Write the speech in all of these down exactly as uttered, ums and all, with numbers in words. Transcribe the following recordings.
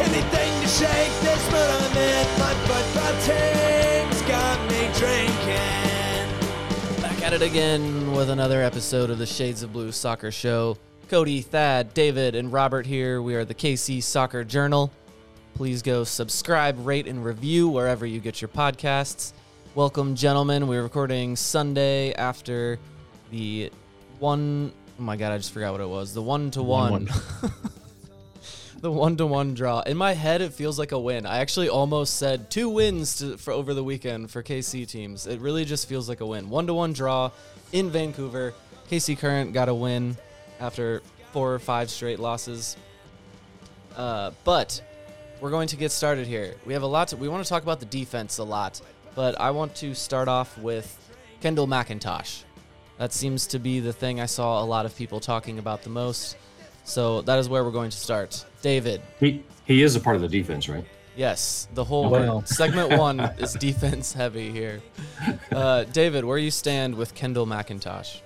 Anything to shake this what I'm in. My football team's got me drinking. Back at it again with another episode of the Shades of Blue Soccer Show. Cody, Thad, David, and Robert here. We are the K C Soccer Journal. Please go subscribe, rate, and review wherever you get your podcasts. Welcome, gentlemen. We're recording Sunday after the one... Oh, my God, I just forgot what it was. The one-to-one. One, one. The one-to-one draw. In my head, it feels like a win. I actually almost said two wins to, for over the weekend for K C teams. It really just feels like a win. One-to-one draw in Vancouver. K C Current got a win after four or five straight losses. Uh, but we're going to get started here. We have a lot to, we want to talk about the defense a lot, but I want to start off with Kendall McIntosh. That seems to be the thing I saw a lot of people talking about the most. So that is where we're going to start. David. He he is a part of the defense, right? Yes. The whole well. segment one is defense heavy here. Uh, David, where you stand with Kendall McIntosh?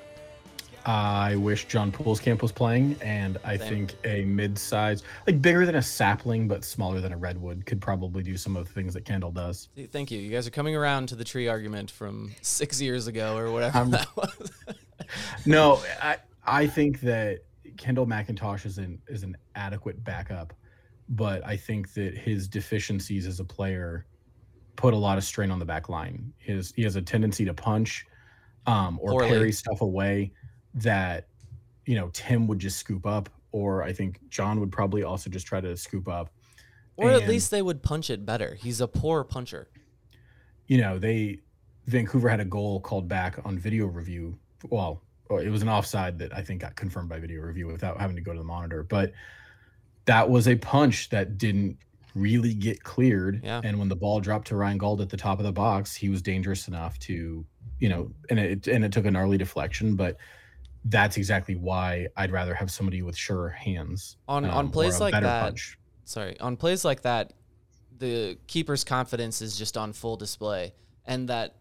I wish John Pulskamp was playing, and I Same. think a mid-size, like bigger than a sapling but smaller than a redwood, could probably do some of the things that Kendall does. Thank you. You guys are coming around to the tree argument from six years ago or whatever um, that was. No, I I think that Kendall McIntosh is an is an adequate backup, but I think that his deficiencies as a player put a lot of strain on the back line. His he has a tendency to punch um, or Poorly. parry stuff away that, you know, Tim would just scoop up, or I think John would probably also just try to scoop up. Or and, at least they would punch it better. He's a poor puncher. You know, they Vancouver had a goal called back on video review. Well, it was an offside that I think got confirmed by video review without having to go to the monitor, but that was a punch that didn't really get cleared. Yeah. And when the ball dropped to Ryan Gold at the top of the box, he was dangerous enough to, you know, and it, and it took a gnarly deflection, but that's exactly why I'd rather have somebody with sure hands on, um, on plays like that. Punch. Sorry. On plays like that, the keeper's confidence is just on full display. And that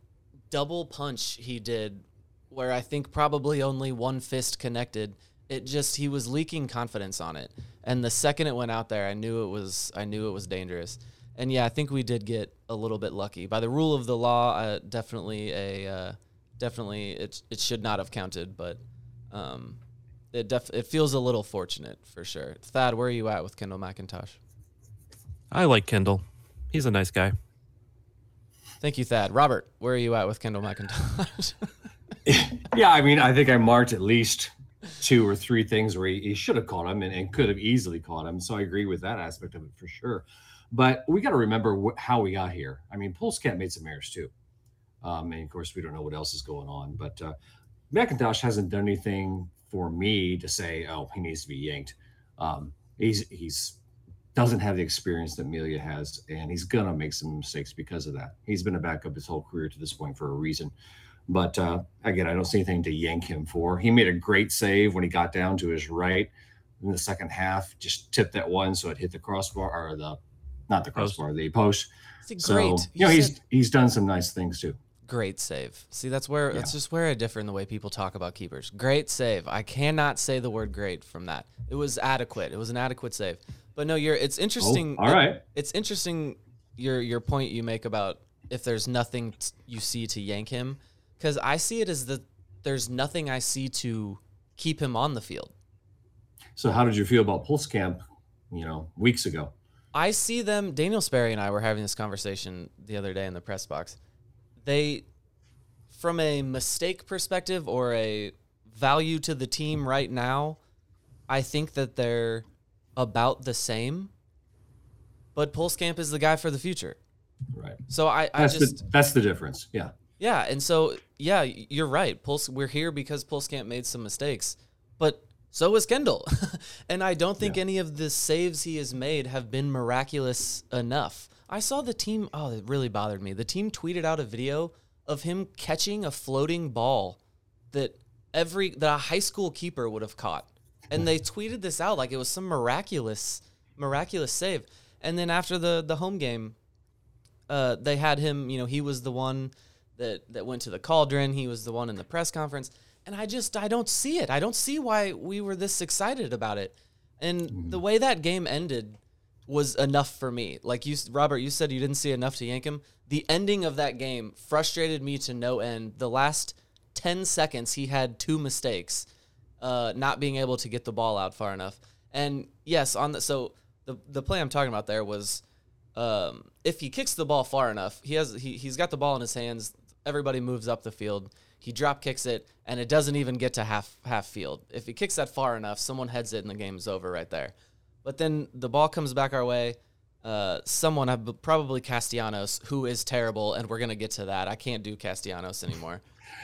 double punch he did, where I think probably only one fist connected, it just, he was leaking confidence on it. And the second it went out there, I knew it was, I knew it was dangerous. And yeah, I think we did get a little bit lucky. By the rule of the law, uh, definitely a, uh, definitely it, it should not have counted, but um, it def, it feels a little fortunate for sure. Thad, where are you at with Kendall McIntosh? I like Kendall. He's a nice guy. Thank you, Thad. Robert, where are you at with Kendall McIntosh? Yeah, I mean, I think I marked at least two or three things where he, he should have caught him and, and could have easily caught him. So I agree with that aspect of it for sure. But we got to remember wh- how we got here. I mean, Pulskamp made some errors too. Um, and of course, we don't know what else is going on. But uh, McIntosh hasn't done anything for me to say, oh, he needs to be yanked. Um, he's he's doesn't have the experience that Melia has, and he's going to make some mistakes because of that. He's been a backup his whole career to this point for a reason. But uh, again, I don't see anything to yank him for. He made a great save when he got down to his right in the second half, just tipped that one so it hit the crossbar, or the, not the crossbar, post. the post. It's so, great. You know, you he's, said... he's done some nice things too. Great save. See, that's where, yeah. that's just where I differ in the way people talk about keepers. Great save. I cannot say the word great from that. It was adequate. It was an adequate save. But no, you're, it's interesting. Oh, all right. It, it's interesting your, your point you make about if there's nothing t- you see to yank him. Because I see it as that there's nothing I see to keep him on the field. So how did you feel about Pulskamp, you know, weeks ago? I see them, Daniel Sperry and I were having this conversation the other day in the press box. They, from a mistake perspective or a value to the team right now, I think that they're about the same. But Pulskamp is the guy for the future. Right. So I, I that's just... The, that's the difference, yeah. Yeah, and so, yeah, you're right. Puls, we're here because Pulskamp made some mistakes, but so is Kendall. And I don't think yeah. any of the saves he has made have been miraculous enough. I saw the team, oh, it really bothered me. The team tweeted out a video of him catching a floating ball that every that a high school keeper would have caught. And they tweeted this out like it was some miraculous, miraculous save. And then after the, the home game, uh, they had him, you know, he was the one... that that went to the cauldron. He was the one in the press conference. And I just, I don't see it. I don't see why we were this excited about it. And mm-hmm. the way that game ended was enough for me. Like you, Robert, you said you didn't see enough to yank him. The ending of that game frustrated me to no end. The last ten seconds, he had two mistakes, uh, not being able to get the ball out far enough. And yes, on the, so the, the play I'm talking about there was, um, if he kicks the ball far enough, he has, he, he's got the ball in his hands. Everybody moves up the field. He drop kicks it, and it doesn't even get to half half field. If he kicks that far enough, someone heads it, and the game's over right there. But then the ball comes back our way. Uh, someone, probably Castellanos, who is terrible, and we're going to get to that. I can't do Castellanos anymore.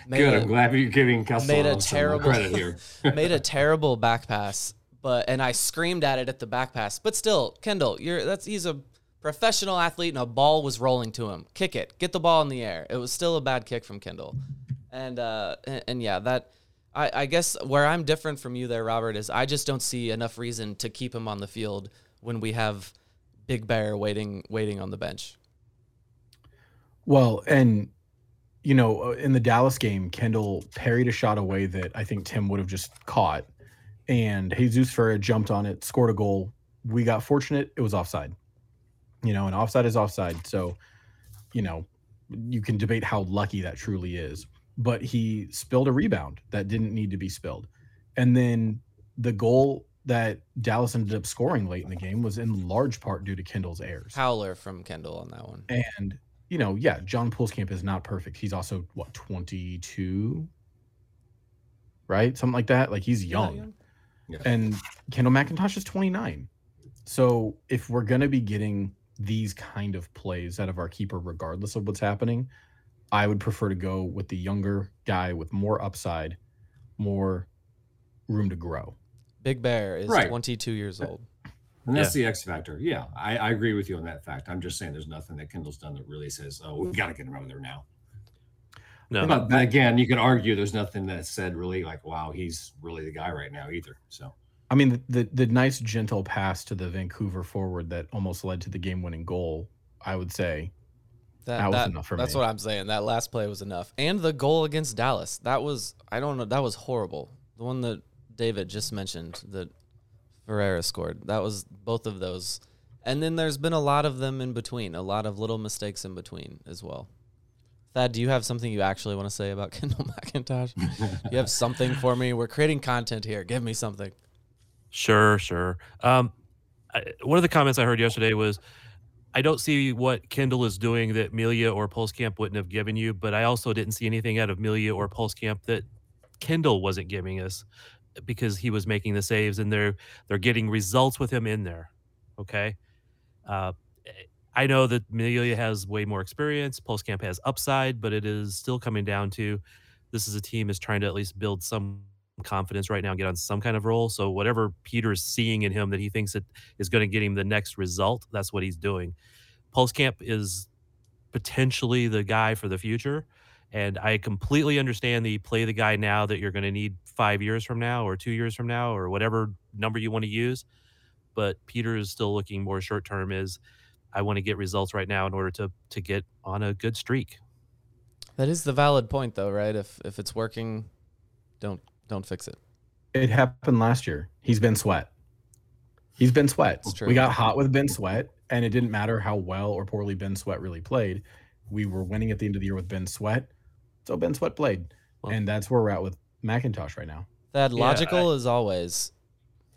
Made Good. A, I'm glad you're giving Castellanos some credit here. Made a terrible back pass, but and I screamed at it at the back pass. But still, Kendall, you're that's he's a professional athlete, and a ball was rolling to him. Kick it. Get the ball in the air. It was still a bad kick from Kendall. And, uh, and, and yeah, that I, I guess where I'm different from you there, Robert, is I just don't see enough reason to keep him on the field when we have Big Bear waiting waiting on the bench. Well, and, you know, in the Dallas game, Kendall parried a shot away that I think Tim would have just caught. And Jesus Ferreira jumped on it, scored a goal. We got fortunate. It was offside. You know, and offside is offside. So, you know, you can debate how lucky that truly is. But he spilled a rebound that didn't need to be spilled. And then the goal that Dallas ended up scoring late in the game was in large part due to Kendall's errors. Howler from Kendall on that one. And, you know, yeah, John Pulskamp is not perfect. He's also, what, twenty-two? Right? Something like that. Like, he's young. Yeah, young. Yeah. And Kendall McIntosh is twenty-nine. So if we're going to be getting these kind of plays out of our keeper, regardless of what's happening, I would prefer to go with the younger guy with more upside, more room to grow. Big Bear is right. twenty-two years old. And that's yeah. the X factor. Yeah, I, I agree with you on that fact. I'm just saying there's nothing that Kendall's done that really says, oh, we've got to get him out of there now. No. But again, you could argue there's nothing that said really like, wow, he's really the guy right now either. So. I mean, the, the the nice gentle pass to the Vancouver forward that almost led to the game-winning goal, I would say that, that was that, enough for that's me. That's what I'm saying. That last play was enough. And the goal against Dallas, that was, I don't know, that was horrible. The one that David just mentioned that Ferreira scored, that was both of those. And then there's been a lot of them in between, a lot of little mistakes in between as well. Thad, do you have something you actually want to say about Kendall McIntosh? Do you have something for me? We're creating content here. Give me something. Sure, sure. Um, I, one of the comments I heard yesterday was I don't see what Kendall is doing that Melia or Pulskamp wouldn't have given you, but I also didn't see anything out of Melia or Pulskamp that Kendall wasn't giving us, because he was making the saves and they're they're getting results with him in there. Okay, uh, I know that Melia has way more experience. Pulskamp has upside, but it is still coming down to this is a team is trying to at least build some confidence right now and get on some kind of roll. So whatever Peter is seeing in him that he thinks it is going to get him the next result, that's what he's doing. Pulskamp is potentially the guy for the future, and I completely understand the play the guy now that you're going to need five years from now or two years from now or whatever number you want to use. But Peter is still looking more short term. Is I want to get results right now in order to to get on a good streak. That is the valid point, though, right? If if it's working, don't Don't fix it. It happened last year. He's Ben Sweat. He's Ben Sweat. We got hot with Ben Sweat, and it didn't matter how well or poorly Ben Sweat really played. We were winning at the end of the year with Ben Sweat, so Ben Sweat played. Well, and that's where we're at with McIntosh right now. That logical yeah, I, as always.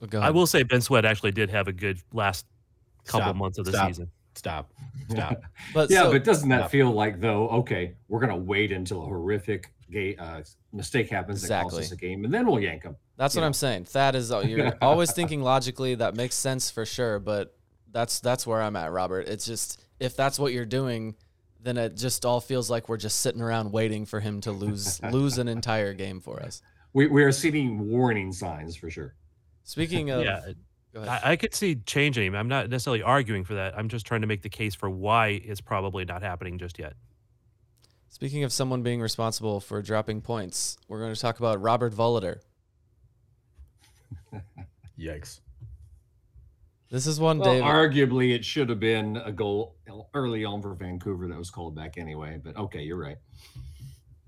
Go I will say Ben Sweat actually did have a good last couple stop, months of the stop, season. Stop. Stop. but yeah, so, but doesn't that stop. feel like, though, okay, we're going to wait until a horrific Gay, uh, mistake happens exactly. that costs us a game, and then we'll yank them. That's yeah. what I'm saying. That is, you're always thinking logically. That makes sense for sure, but that's that's where I'm at, Robert. It's just, if that's what you're doing, then it just all feels like we're just sitting around waiting for him to lose lose an entire game for us. We we are seeing warning signs for sure. Speaking of, yeah, go ahead. I, I could see changing him. I'm not necessarily arguing for that. I'm just trying to make the case for why it's probably not happening just yet. Speaking of someone being responsible for dropping points, we're going to talk about Robert Voliter. Yikes. This is one, well, David. Arguably, it should have been a goal early on for Vancouver that was called back anyway, but okay, you're right.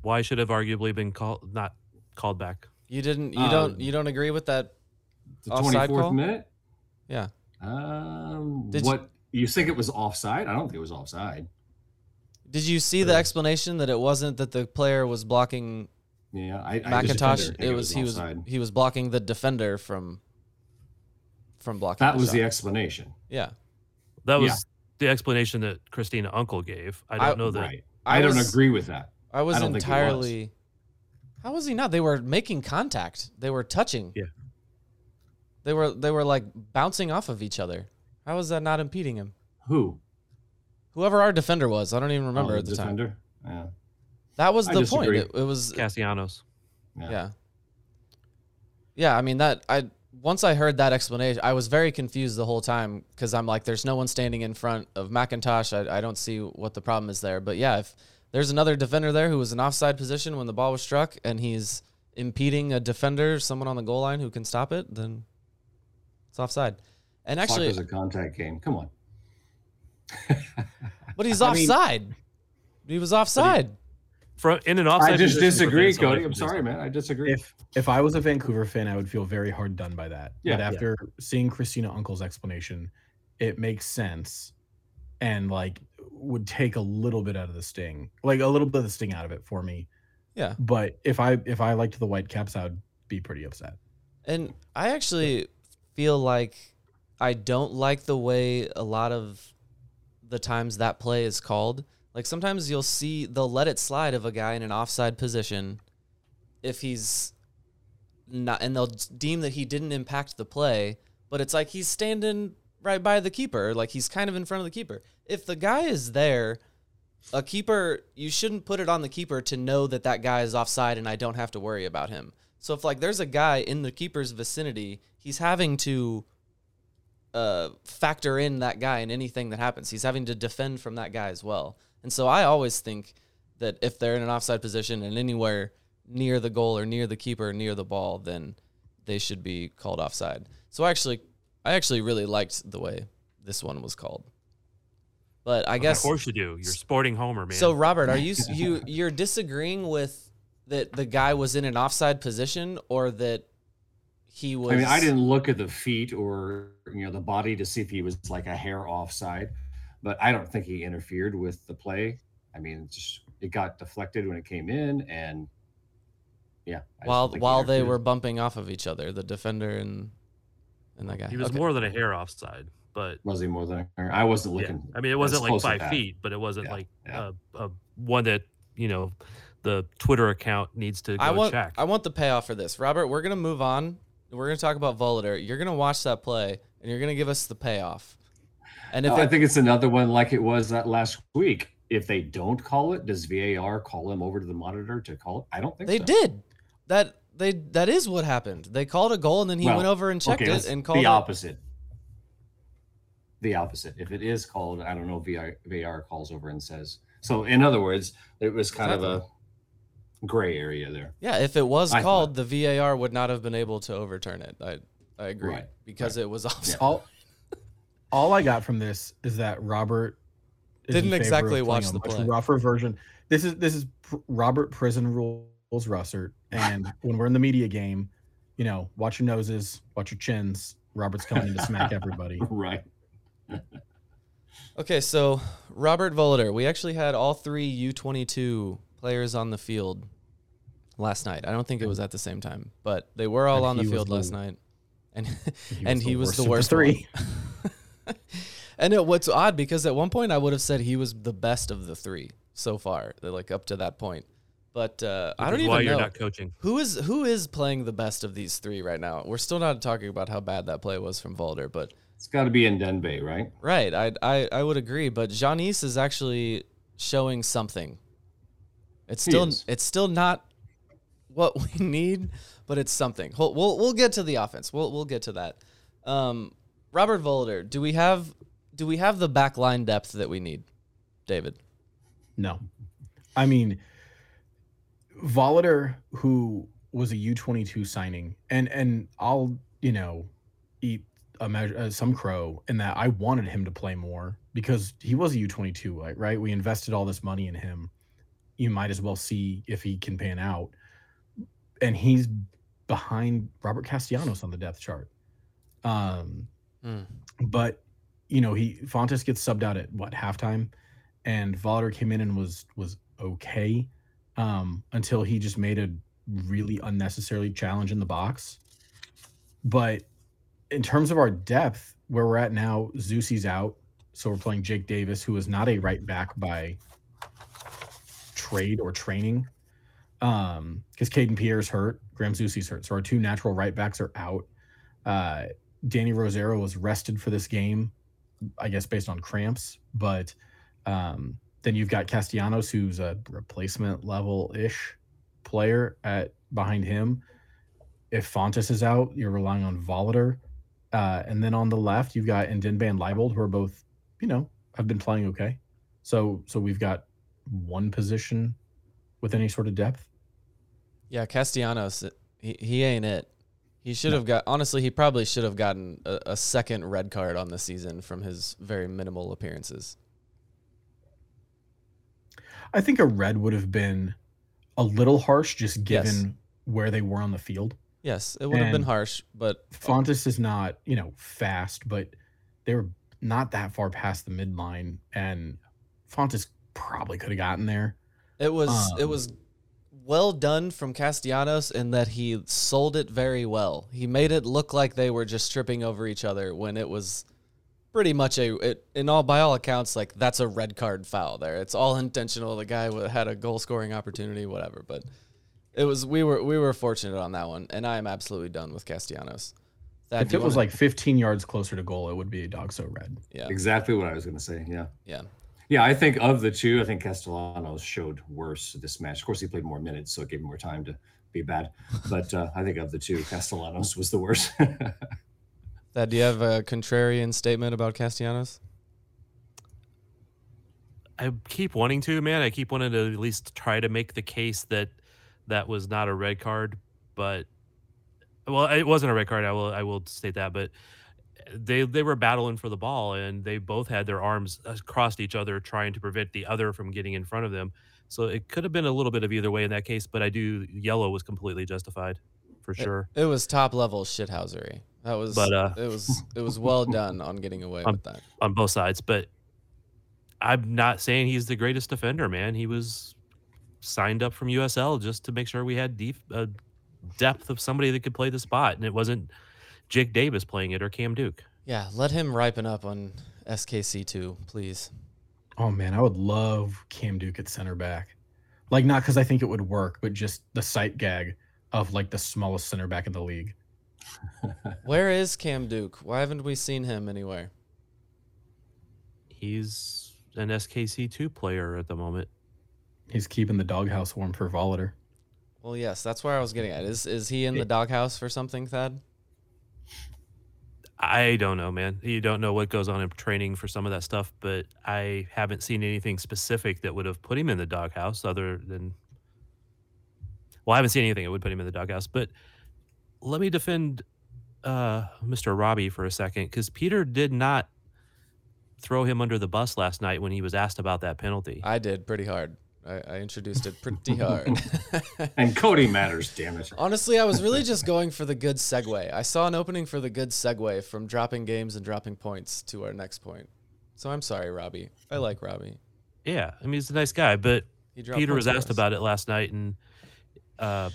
Why should have arguably been called not called back? You didn't. You um, don't. You don't agree with that? The offside twenty-fourth call? Minute. Yeah. Um. Did what you, you think it was offside? I don't think it was offside. Did you see the explanation that it wasn't that the player was blocking yeah, I, McIntosh? I it, it was he was he was blocking the defender from from blocking. That was the explanation. Yeah, that was yeah. the explanation that Christina Uncle gave. I don't I, know that. Right. I, I was, don't agree with that. I was I entirely. Was. How was he not? They were making contact. They were touching. Yeah. They were they were like bouncing off of each other. How was that not impeding him? Who? Whoever our defender was, I don't even remember oh, at the defender? time. Yeah. That was I the disagree. point. It, it was Castellanos. Yeah. yeah. Yeah, I mean that I once I heard that explanation, I was very confused the whole time, because I'm like, there's no one standing in front of McIntosh. I, I don't see what the problem is there. But yeah, if there's another defender there who was in offside position when the ball was struck, and he's impeding a defender, someone on the goal line who can stop it, then it's offside. And actually, it's a contact game. Come on. But he's offside. I mean, he was offside. He, from in an offside. I just disagree, Cody. I'm sorry, man. I disagree. If if I was a Vancouver fan, I would feel very hard done by that. Yeah, but after yeah. seeing Christina Uncle's explanation, it makes sense, and like would take a little bit out of the sting, like a little bit of the sting out of it for me. Yeah. But if I if I liked the Whitecaps, I would be pretty upset. And I actually feel like I don't like the way a lot of the times that play is called. Like sometimes you'll see they'll let it slide of a guy in an offside position if he's not, and they'll deem that he didn't impact the play, but it's like he's standing right by the keeper, like he's kind of in front of the keeper. If the guy is there, a keeper, you shouldn't put it on the keeper to know that that guy is offside and I don't have to worry about him. So if like there's a guy in the keeper's vicinity, he's having to Uh, factor in that guy in anything that happens. He's having to defend from that guy as well. And so I always think that if they're in an offside position and anywhere near the goal or near the keeper or near the ball, then they should be called offside. So actually, I actually really liked the way this one was called. But I well, guess... Of course you do. You're sporting Homer, man. So, Robert, are you, you, you're disagreeing with that the guy was in an offside position, or that he was... I mean, I didn't look at the feet or, you know, the body to see if he was like a hair offside, but I don't think he interfered with the play. I mean, it's just, it got deflected when it came in, and yeah. I while while they were bumping off of each other, the defender and and that guy. He was okay. more than a hair offside. but was he more than I wasn't looking. Yeah. I mean, it wasn't like five feet, but it wasn't yeah, like yeah. A, a one that, you know, the Twitter account needs to go I want, check. I want the payoff for this. Robert, we're going to move on. We're going to talk about Voliter. You're going to watch that play, and you're going to give us the payoff. And if no, it, I think it's another one like it was that last week. If they don't call it, does V A R call him over to the monitor to call it? I don't think they so. They did. That they that is what happened. They called a goal, and then he well, went over and checked okay, it and called the it. opposite. The opposite. If it is called, I don't know, V A R calls over and says. So, in other words, it was kind exactly. of a... gray area there. Yeah, if it was I called, thought. the V A R would not have been able to overturn it. I I agree right. because right. it was offside. Yeah. All, all I got from this is that Robert is didn't exactly watch the play. Rougher version. This is this is Robert prison rules Russert, and when we're in the media game, you know, watch your noses, watch your chins. Robert's coming in to smack everybody. Right. Okay, so Robert Voliter. We actually had all three U twenty-two players on the field last night. I don't think it was at the same time, but they were all and on the field last the, night, and he and was he was the worst three. And it, what's odd because at one point I would have said he was the best of the three so far, like up to that point. But uh, I don't even know you're not coaching. who is who is playing the best of these three right now. We're still not talking about how bad that play was from Voliter, but it's got to be in Denbe, right? Right. I I I would agree, but Janis is actually showing something. It's still it's still not what we need, but it's something. We'll we'll, we'll get to the offense. We'll we'll get to that. Um, Robert Voliter, do we have do we have the back line depth that we need, David? No, I mean Voliter, who was a U twenty-two signing, and and I'll you know eat a measure, uh, some crow in that I wanted him to play more because he was a U twenty-two, right? We invested all this money in him. You might as well see if he can pan out. And he's behind Robert Castellanos on the depth chart. Um, mm. But, you know, he Fontes gets subbed out at, what, halftime? And Voliter came in and was was okay um, until he just made a really unnecessarily challenge in the box. But in terms of our depth, where we're at now, Zusi's out. So we're playing Jake Davis, who is not a right back by trade or training, um, because Caden Pierre's hurt, Graham Zusi's hurt, so our two natural right backs are out. Uh, Danny Rosero was rested for this game, I guess based on cramps, but um, then you've got Castellanos, who's a replacement level-ish player at behind him. If Fontes is out, you're relying on Voliter, uh, and then on the left you've got Ndinbe and Leibold, who are both, you know, have been playing okay. So, so we've got one position with any sort of depth. Yeah, Castellanos, he, he ain't it. He should have no. got, honestly, he probably should have gotten a, a second red card on the season from his very minimal appearances. I think a red would have been a little harsh just given yes. where they were on the field. Yes, it would and have been harsh, but Fontes is not, you know, fast, but they were not that far past the midline, and Fontes probably could have gotten there. It was um, it was well done from Castellanos in that he sold it very well. He made it look like they were just tripping over each other when it was pretty much a it, in all by all accounts like that's a red card foul there. It's all intentional. The guy had a goal scoring opportunity, whatever. But it was we were we were fortunate on that one, and I am absolutely done with Castellanos. Thad, if it was to... like fifteen yards closer to goal, it would be a dog so red. Yeah, exactly what I was going to say. Yeah, yeah. Yeah, I think of the two, I think Castellanos showed worse this match. Of course, he played more minutes, so it gave him more time to be bad. But uh, I think of the two, Castellanos was the worst. Thad, do you have a contrarian statement about Castellanos? I keep wanting to, man. I keep wanting to at least try to make the case that that was not a red card. But, well, it wasn't a red card. I will, I will state that, but... They they were battling for the ball, and they both had their arms crossed each other, trying to prevent the other from getting in front of them. So it could have been a little bit of either way in that case, but I do yellow was completely justified, for sure. It, it was top level shithousery. That was, but, uh, it was it was well done on getting away on, with that on both sides. But I'm not saying he's the greatest defender, man. He was signed up from U S L just to make sure we had deep uh, depth of somebody that could play the spot, and it wasn't Jake Davis playing it or Cam Duke. Yeah, let him ripen up on S K C two, please. Oh, man, I would love Cam Duke at center back. Like, not because I think it would work, but just the sight gag of, like, the smallest center back in the league. Where is Cam Duke? Why haven't we seen him anywhere? He's an S K C two player at the moment. He's keeping the doghouse warm for Voliter. Well, yes, that's where I was getting at. Is is he in the doghouse for something, Thad? I don't know, man. You don't know what goes on in training for some of that stuff, but I haven't seen anything specific that would have put him in the doghouse other than... Well, I haven't seen anything that would put him in the doghouse, but let me defend uh, Mister Robbie for a second, because Peter did not throw him under the bus last night when he was asked about that penalty. I did, pretty hard. I, I introduced it pretty hard. And Cody matters, damn it. Honestly, I was really just going for the good segue. I saw an opening for the good segue from dropping games and dropping points to our next point. So I'm sorry, Robbie. I like Robbie. Yeah, I mean, he's a nice guy, but Peter was asked about it last night, and uh,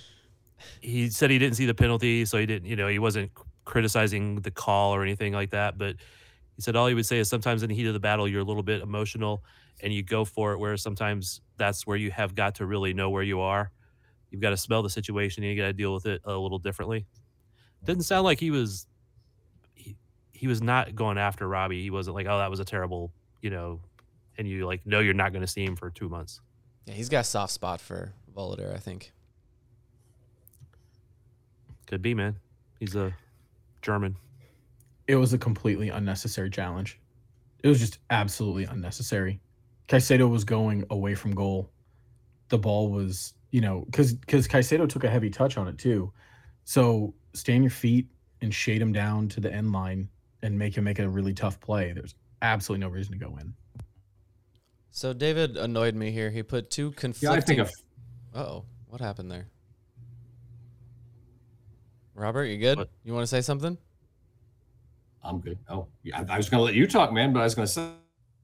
he said he didn't see the penalty, so he didn't, you know, he wasn't criticizing the call or anything like that, but he said all he would say is sometimes in the heat of the battle, you're a little bit emotional and you go for it, where sometimes that's where you have got to really know where you are. You've got to smell the situation and you got to deal with it a little differently. Didn't sound like he was, he, he was not going after Robbie. He wasn't like, oh, that was a terrible, you know, and you like, no, you're not going to see him for two months. Yeah, he's got a soft spot for Voliter, I think. Could be, man. He's a German. It was a completely unnecessary challenge. It was just absolutely unnecessary. Caicedo was going away from goal. The ball was, you know, because because Caicedo took a heavy touch on it too. So stay on your feet and shade him down to the end line and make him make a really tough play. There's absolutely no reason to go in. So David annoyed me here. He put two conflicting... Yeah, I think of... Uh-oh. What happened there? Robert, you good? What? You want to say something? I'm good. Oh, yeah. I was going to let you talk, man, but I was going to say,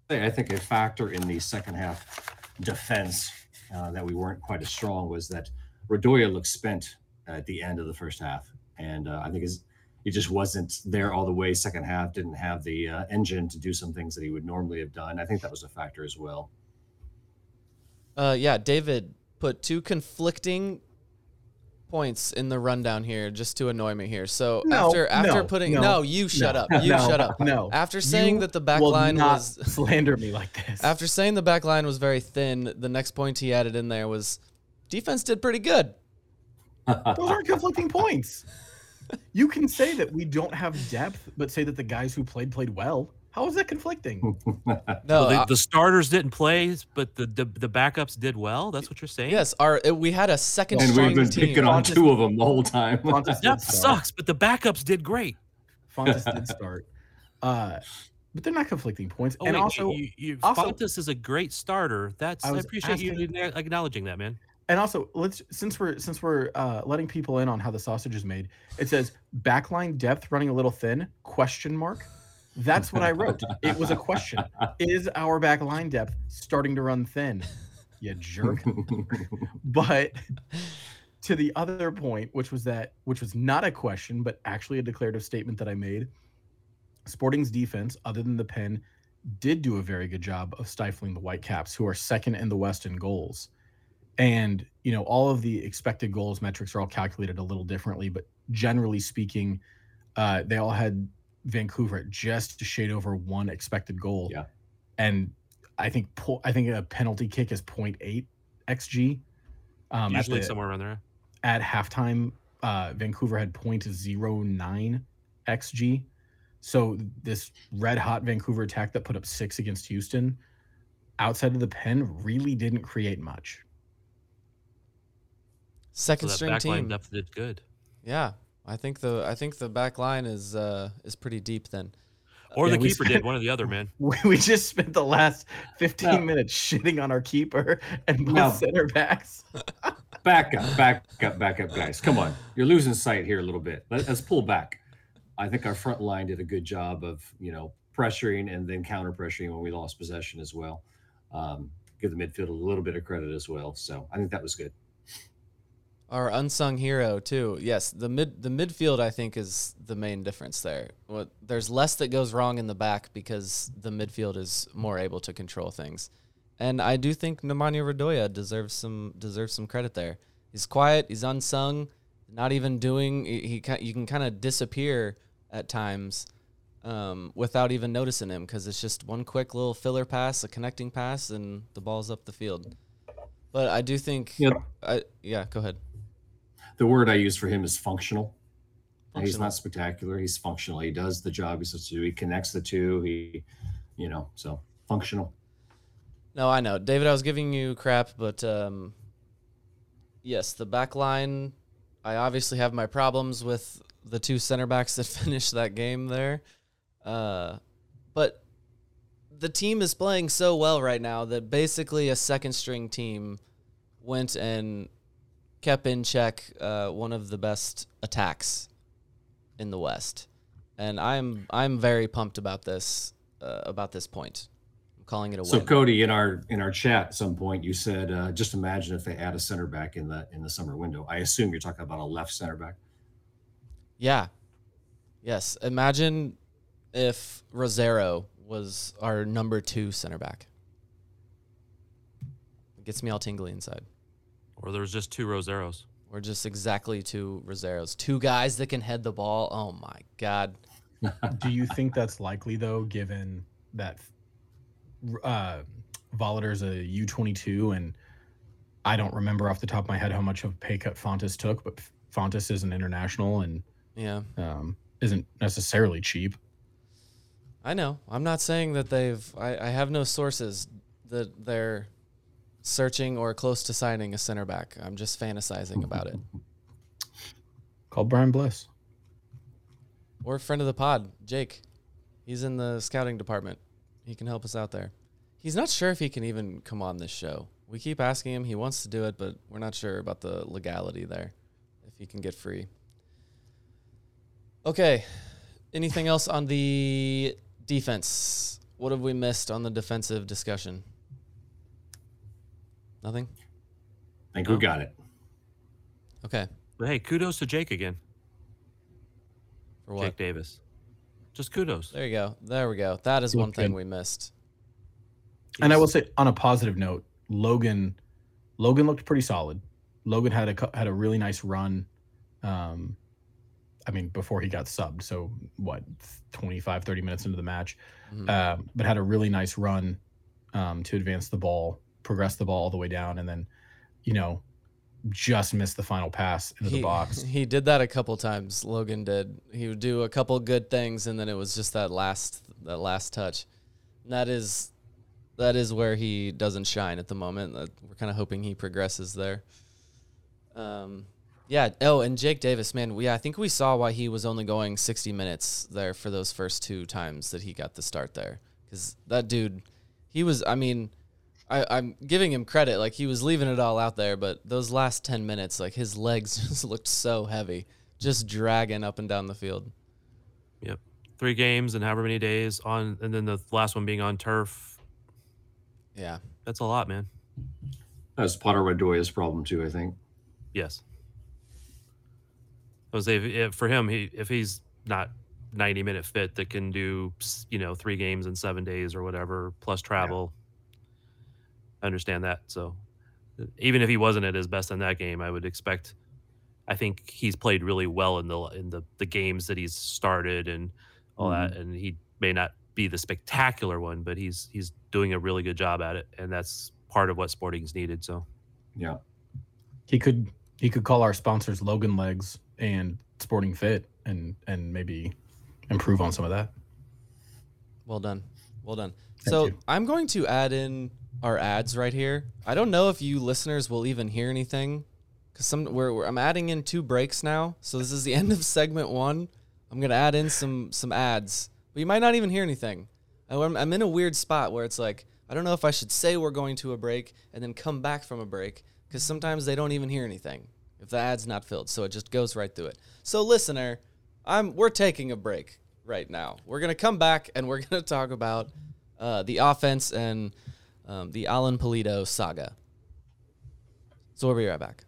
I think a factor in the second half defense uh, that we weren't quite as strong was that Radoja looked spent at the end of the first half. And uh, I think his, he just wasn't there all the way. Second half didn't have the uh, engine to do some things that he would normally have done. I think that was a factor as well. Uh, yeah, David put two conflicting points in the rundown here just to annoy me here. So no, after after no, putting no, no you shut no, up you no, shut up no after saying you that the back line was slander me like this after saying the back line was very thin, the next point he added in there was defense did pretty good. Those are conflicting points. You can say that we don't have depth, but say that the guys who played played well. How is that conflicting? No, well, the, the starters didn't play, but the, the the backups did well. That's what you're saying. Yes, our we had a second and we've been team. Picking on Fontes, two of them the whole time. That sucks, but the backups did great. Fontes did start, uh, but they're not conflicting points. Oh, and wait, also, you, you, also, Fontes is a great starter. That's I, I appreciate asking, you acknowledging that, man. And also, let's since we're since we're uh, letting people in on how the sausage is made. It says backline depth running a little thin? Question mark. That's what I wrote. It was a question. Is our back line depth starting to run thin? You jerk. But to the other point, which was that, which was not a question, but actually a declarative statement that I made, Sporting's defense, other than the pen, did do a very good job of stifling the Whitecaps, who are second in the West in goals. And, you know, all of the expected goals metrics are all calculated a little differently, but generally speaking, uh, they all had Vancouver just a shade over one expected goal. Yeah. And I think po- I think a penalty kick is zero point eight X G. Um, Usually the, somewhere around there. At halftime, uh, Vancouver had zero point zero nine X G. So this red-hot Vancouver attack that put up six against Houston, outside of the pen, really didn't create much. Second so string team. Depth did good. Yeah. I think the I think the back line is uh, is pretty deep then. Or yeah, the keeper spent, did, one or the other, man. We just spent the last fifteen no. minutes shitting on our keeper and both no. center backs. Back up, back up, back up, guys. Come on. You're losing sight here a little bit. Let's pull back. I think our front line did a good job of, you know, pressuring and then counter-pressuring when we lost possession as well. Um, give the midfield a little bit of credit as well. So I think that was good. Our unsung hero, too. Yes, the mid the midfield, I think, is the main difference there. What, there's less that goes wrong in the back because the midfield is more able to control things. And I do think Nemanja Radoja deserves some deserves some credit there. He's quiet. He's unsung. Not even doing. He, he you can kind of disappear at times um, without even noticing him because it's just one quick little filler pass, a connecting pass, and the ball's up the field. But I do think, yep. I, yeah, go ahead. The word I use for him is functional. functional. He's not spectacular. He's functional. He does the job he's supposed to do. He connects the two. He, you know, so functional. No, I know. David, I was giving you crap, but um, yes, the back line, I obviously have my problems with the two center backs that finished that game there. Uh, but the team is playing so well right now that basically a second string team went and kept in check uh, one of the best attacks in the West, and I'm I'm very pumped about this uh, about this point. I'm calling it a so win. So Cody, in our in our chat at some point, you said uh, just imagine if they add a center back in the in the summer window. I assume you're talking about a left center back. Yeah, yes. Imagine if Rosero was our number two center back. It gets me all tingly inside. Or there's just two Roseros. Or just exactly two Roseros. Two guys that can head the ball. Oh, my God. Do you think that's likely, though, given that uh, Voliter's a U twenty-two, and I don't remember off the top of my head how much of a pay cut Fontes took, but Fontes is an international and yeah, um, isn't necessarily cheap. I know. I'm not saying that they've – I have no sources that they're – searching or close to signing a center back. I'm just fantasizing about it. Call Brian Bliss. Or friend of the pod, Jake. He's in the scouting department. He can help us out there. He's not sure if he can even come on this show. We keep asking him. He wants to do it, but we're not sure about the legality there, if he can get free. Okay. Anything else on the defense? What have we missed on the defensive discussion? Nothing? I think no. We got it. Okay. But hey, kudos to Jake again. For what? Jake Davis. Just kudos. There you go. There we go. That is one okay. thing we missed. Jeez. And I will say, on a positive note, Logan Logan looked pretty solid. Logan had a, had a really nice run. Um, I mean, before he got subbed. So, what, twenty-five, thirty minutes into the match. Mm-hmm. Um, but had a really nice run um, to advance the ball. Progress the ball all the way down, and then, you know, just miss the final pass into he, the box. He did that a couple times. Logan did. He would do a couple good things, and then it was just that last that last touch. And that is that is where he doesn't shine at the moment. We're kind of hoping he progresses there. Um, yeah. Oh, and Jake Davis, man. We I think we saw why he was only going sixty minutes there for those first two times that he got the start there, because that dude, he was. I mean. I, I'm giving him credit. Like, he was leaving it all out there, but those last ten minutes, like, his legs just looked so heavy, just dragging up and down the field. Yep. Three games in however many days on, and then the last one being on turf. Yeah. That's a lot, man. That's Potter Radoja's problem, too, I think. Yes. I would say if, if for him, he, if he's not ninety-minute fit that can do, you know, three games in seven days or whatever, plus travel. Yeah. I understand that. So even if he wasn't at his best in that game, I would expect, I think he's played really well in the in the, the games that he's started and all mm-hmm. that, and he may not be the spectacular one, but he's he's doing a really good job at it, and that's part of what Sporting's needed. So yeah, he could he could call our sponsors Logan Legs and Sporting Fit and and maybe improve on some of that. Well done. Well done. Thank so you. I'm going to add in our ads right here. I don't know if you listeners will even hear anything, because some we're, we're I'm adding in two breaks now. So this is the end of segment one. I'm gonna add in some some ads, but you might not even hear anything. I'm, I'm in a weird spot where it's like I don't know if I should say we're going to a break and then come back from a break, because sometimes they don't even hear anything if the ad's not filled. So it just goes right through it. So listener, I'm we're taking a break right now. We're gonna come back and we're gonna talk about uh, the offense and. Um, the Alan Pulido saga. So we'll be right back.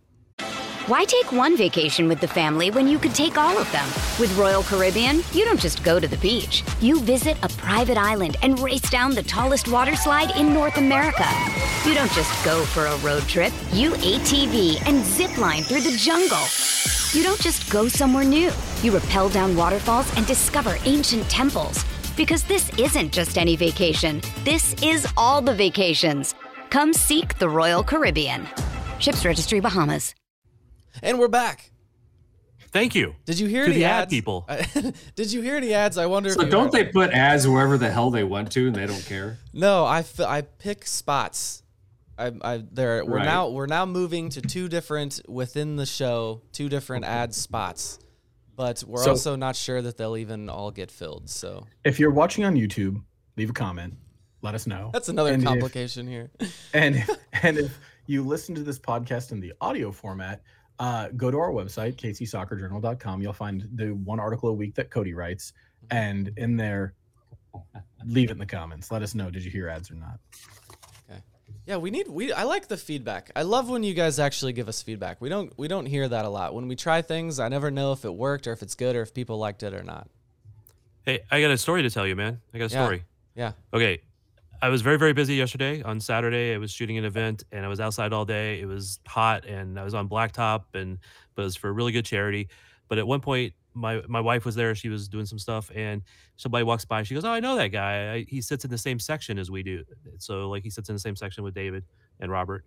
Why take one vacation with the family when you could take all of them? With Royal Caribbean, you don't just go to the beach. You visit a private island and race down the tallest water slide in North America. You don't just go for a road trip. You A T V and zip line through the jungle. You don't just go somewhere new. You rappel down waterfalls and discover ancient temples. Because this isn't just any vacation. This is all the vacations. Come seek the Royal Caribbean. Ships Registry, Bahamas. And we're back. Thank you. Did you hear to any the ads? Ad people. Did you hear any ads? I wonder. So if don't they put ads wherever the hell they went to, and they don't care? No, I, f- I pick spots. I, I there we're right. now we're now moving to two different within the show, two different ad spots, but we're so, also not sure that they'll even all get filled. So if you're watching on YouTube, leave a comment. Let us know. That's another and complication if, here. And if, and if you listen to this podcast in the audio format. Uh, go to our website, k c soccer journal dot com. You'll find the one article a week that Cody writes. And in there, leave it in the comments. Let us know, did you hear ads or not? Okay. Yeah, we need, we. I like the feedback. I love when you guys actually give us feedback. We don't we don't hear that a lot. When we try things, I never know if it worked or if it's good or if people liked it or not. Hey, I got a story to tell you, man. I got a story. Yeah. yeah. Okay. I was very, very busy yesterday. On Saturday, I was shooting an event, and I was outside all day. It was hot, and I was on blacktop, and but it was for a really good charity. But at one point, my, my wife was there. She was doing some stuff, and somebody walks by. She goes, oh, I know that guy. I, he sits in the same section as we do. So, like, he sits in the same section with David and Robert.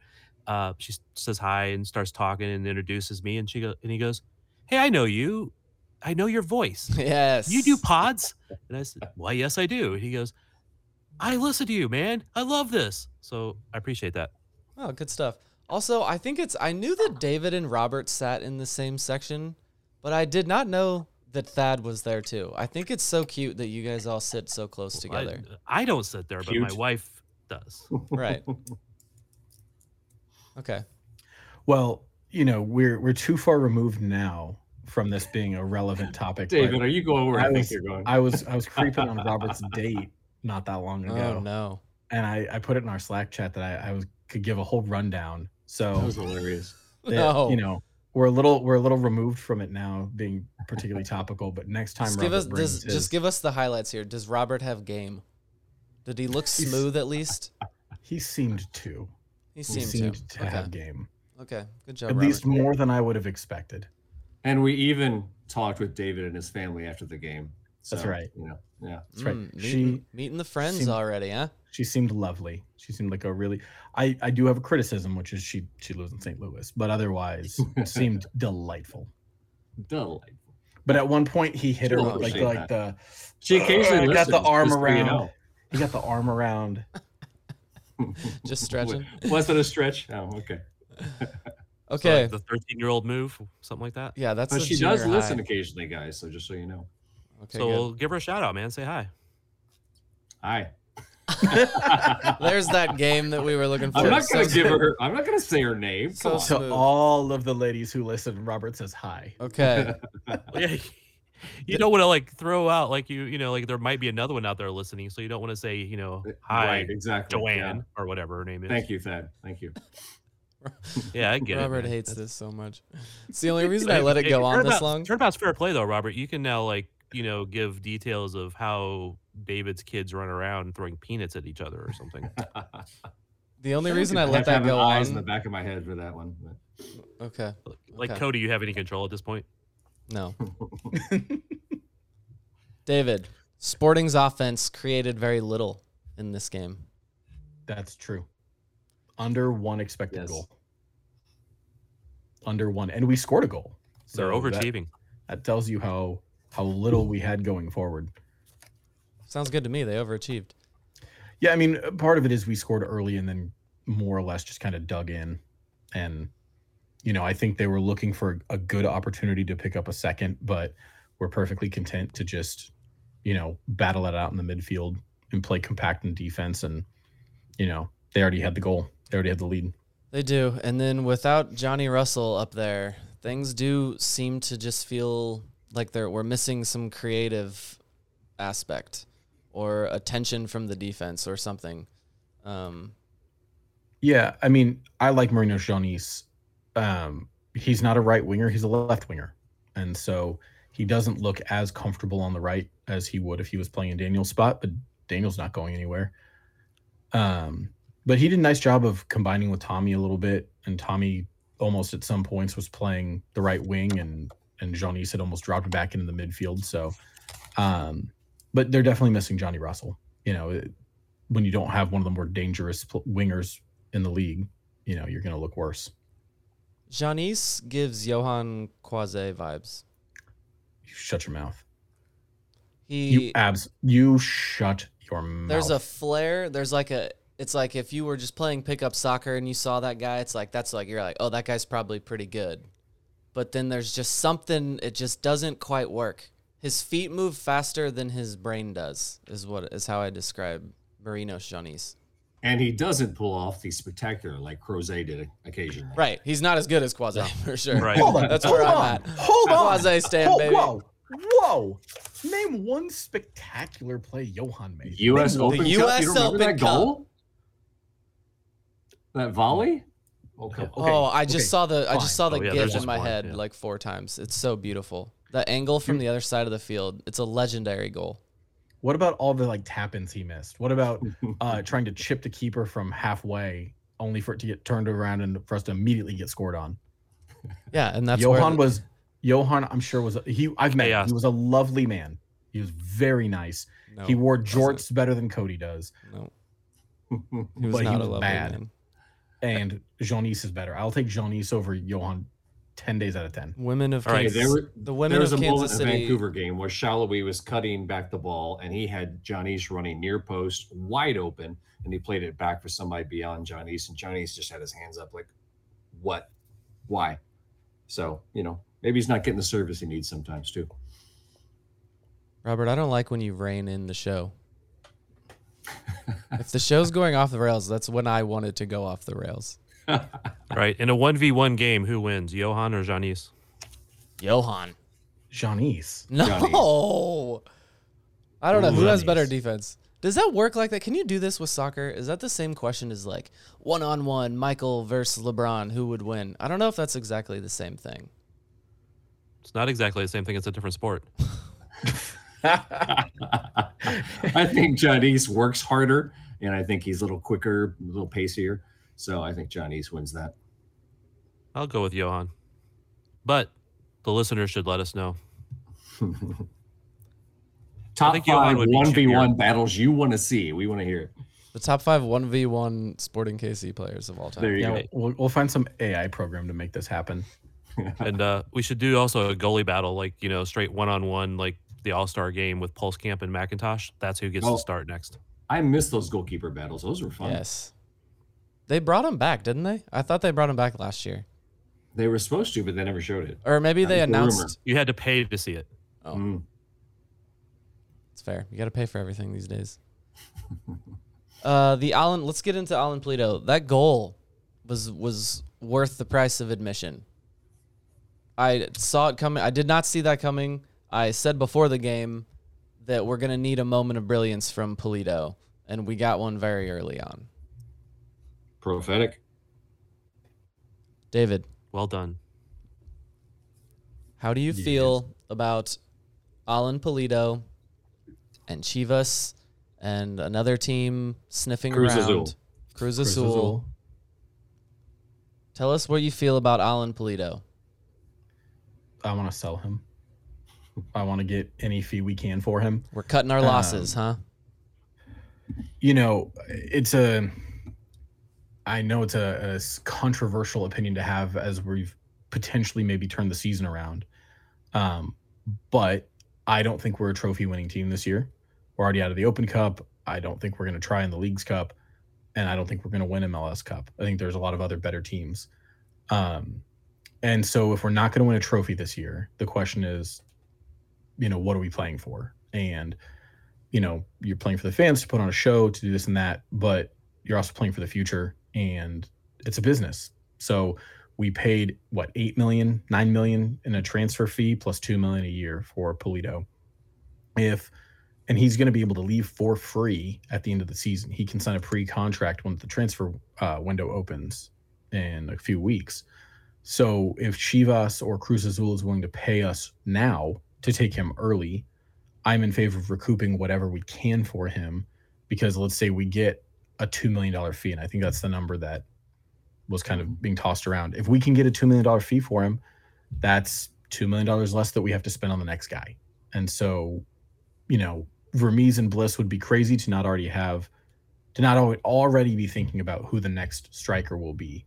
Uh, she says hi and starts talking and introduces me, and she go, and he goes, hey, I know you. I know your voice. Yes. You do pods? And I said, why, yes, I do. And he goes, I listen to you, man. I love this. So I appreciate that. Oh, good stuff. Also, I think it's, I knew that David and Robert sat in the same section, but I did not know that Thad was there too. I think it's so cute that you guys all sit so close together. I, I don't sit there, cute. But my wife does. Right. Okay. Well, you know, we're, we're too far removed now from this being a relevant topic. David, are you going where I, I think was, you're going? I was, I was creeping on Robert's date. Not that long ago. Oh, no. And I, I put it in our Slack chat that I, I was could give a whole rundown. So that was hilarious. That, no. You know, we're a little we're a little removed from it now, being particularly topical. But next time, just Robert give us does, his, just give us the highlights here. Does Robert have game? Did he look smooth at least? He seemed to. He seemed, he seemed to, to okay. have game. Okay, good job. At Robert. least more than I would have expected. And we even talked with David and his family after the game. So, that's right. You know, yeah, that's right. Mm, she meeting, meeting the friends seemed, already, huh? She seemed lovely. She seemed like a really. I, I do have a criticism, which is she she lives in Saint Louis, but otherwise seemed delightful. Delightful. But at one point, he hit she her with like like that. the. She occasionally uh, got the arm around. He got the arm around. Just stretching. Was it a stretch? Oh, okay. Okay. So, like, the thirteen-year-old move, something like that. Yeah, that's. But she does listen high. occasionally, guys. So just so you know. Okay, so good. We'll give her a shout out, man. Say hi. Hi. There's that game that we were looking for. I'm not gonna so give her. I'm not gonna say her name. So to all of the ladies who listen, Robert says hi. Okay. Yeah, you don't want to like throw out like you you know like there might be another one out there listening, so you don't want to say you know hi right, exactly Joanne yeah. or whatever her name is. Thank you, Thad. Thank you. Yeah, I get Robert it. Robert hates That's... this so much. It's the only reason I let it go on this long. Turnabout's fair play though, Robert. You can now like. You know, give details of how David's kids run around throwing peanuts at each other or something. The only reason I let that go on in the back of my head for that one. But. Okay. Like okay. Cody, you have any control at this point? No. David, Sporting's offense created very little in this game. That's true. Under one expected yes. goal. Under one, and we scored a goal. So they're overachieving. That, that tells you how. How little we had going forward. Sounds good to me. They overachieved. Yeah, I mean, part of it is we scored early and then more or less just kind of dug in. And, you know, I think they were looking for a good opportunity to pick up a second, but we're perfectly content to just, you know, battle it out in the midfield and play compact in defense. And, you know, they already had the goal. They already had the lead. They do. And then without Johnny Russell up there, things do seem to just feel... like they're, we're missing some creative aspect or attention from the defense or something. Um, yeah, I mean, I like Marino Janis. Um, he's not a right winger, he's a left winger. And so he doesn't look as comfortable on the right as he would if he was playing in Daniel's spot, but Daniel's not going anywhere. Um, but he did a nice job of combining with Tommy a little bit, and Tommy almost at some points was playing the right wing, and and Janis had almost dropped back into the midfield. So, um, but they're definitely missing Johnny Russell. You know, it, when you don't have one of the more dangerous pl- wingers in the league, you know, you're going to look worse. Janis gives Johan Cruyff vibes. You shut your mouth. He you abs. You shut your mouth. There's a flair. There's like a. It's like if you were just playing pickup soccer and you saw that guy. It's like that's like you're like, oh, that guy's probably pretty good. But then there's just something. It just doesn't quite work. His feet move faster than his brain does. Is what is how I describe Marino Janis. And he doesn't pull off the spectacular like Crozet did occasionally. Right. He's not as good as Quasi, for sure. Right. Hold on. That's where Hold I'm on. at. Hold on. Quasi stand, oh, baby. Whoa. Whoa. Name one spectacular play Johan made. U S Name Open the Cup. U S You don't Open that Cup. Goal? That volley? Okay. Okay. Oh, I just okay. saw the Fine. I just saw the oh, yeah, gif in my one, head yeah. like four times. It's so beautiful. The angle from the other side of the field. It's a legendary goal. What about all the like tap-ins he missed? What about uh, trying to chip the keeper from halfway, only for it to get turned around and for us to immediately get scored on? Yeah, and that's Johan where the... was. Johan, I'm sure was a, he. I've met. Chaos. He was a lovely man. He was very nice. No, he wore jorts better than Cody does. No, he was but not he was a lovely bad. Man. And Janis is better. I'll take Janis over Johan. ten days out of ten. Women of Kansas. Right, there were, the women there was of a Kansas moment City. In the Vancouver game where Shalaway was cutting back the ball, and he had Janis running near post, wide open, and he played it back for somebody beyond Janis, and Janis just had his hands up like, what? Why? So, you know, maybe he's not getting the service he needs sometimes, too. Robert, I don't like when you rein in the show. If the show's going off the rails, that's when I want it to go off the rails. Right. In a one v one game, who wins, Johan or Janis? Johan. Janis. No. Janis. I don't know. Ooh, who Janis. Has better defense? Does that work like that? Can you do this with soccer? Is that the same question as like one-on-one Michael versus LeBron? Who would win? I don't know if that's exactly the same thing. It's not exactly the same thing. It's a different sport. I think Janis works harder, and I think he's a little quicker, a little pacier. So I think Janis wins that. I'll go with Johan. But the listeners should let us know. Top five one v one battles you want to see. We want to hear it. The top five one v one Sporting K C players of all time. There you yeah, go. We'll, we'll find some A I program to make this happen. And uh, we should do also a goalie battle, like, you know, straight one-on-one, like the All-Star game with Pulskamp and McIntosh. That's who gets well, to start next. I miss those goalkeeper battles. Those were fun. Yes. They brought him back, didn't they? I thought they brought him back last year. They were supposed to, but they never showed it. Or maybe they announced... You had to pay to see it. Oh. Mm. It's fair. You got to pay for everything these days. uh, the Alan... Let's get into Alan Pulido. That goal was was worth the price of admission. I saw it coming. I did not see that coming. I said before the game that we're going to need a moment of brilliance from Pulido, and we got one very early on. Prophetic. David, well done. How do you yes. feel about Alan Pulido and Chivas and another team sniffing Cruz around? Azul. Cruz Azul. Cruz Azul. Tell us what you feel about Alan Pulido. I want to sell him. I want to get any fee we can for him. We're cutting our losses, um, huh? You know, it's a... I know it's a, a controversial opinion to have as we've potentially maybe turned the season around. Um, but I don't think we're a trophy winning team this year. We're already out of the Open Cup. I don't think we're going to try in the League's Cup. And I don't think we're going to win M L S Cup. I think there's a lot of other better teams. Um, and so if we're not going to win a trophy this year, the question is, you know, what are we playing for? And, you know, you're playing for the fans to put on a show, to do this and that, but you're also playing for the future. And it's a business. So we paid, what, eight million dollars, nine million dollars in a transfer fee plus two million dollars a year for Pulido. If, and he's going to be able to leave for free at the end of the season. He can sign a pre-contract when the transfer uh, window opens in a few weeks. So if Chivas or Cruz Azul is willing to pay us now to take him early, I'm in favor of recouping whatever we can for him, because let's say we get a two million dollars fee, and I think that's the number that was kind of being tossed around. If we can get a two million dollars fee for him, that's two million dollars less that we have to spend on the next guy. And so, you know, Vermes and Bliss would be crazy to not already have, to not already be thinking about who the next striker will be.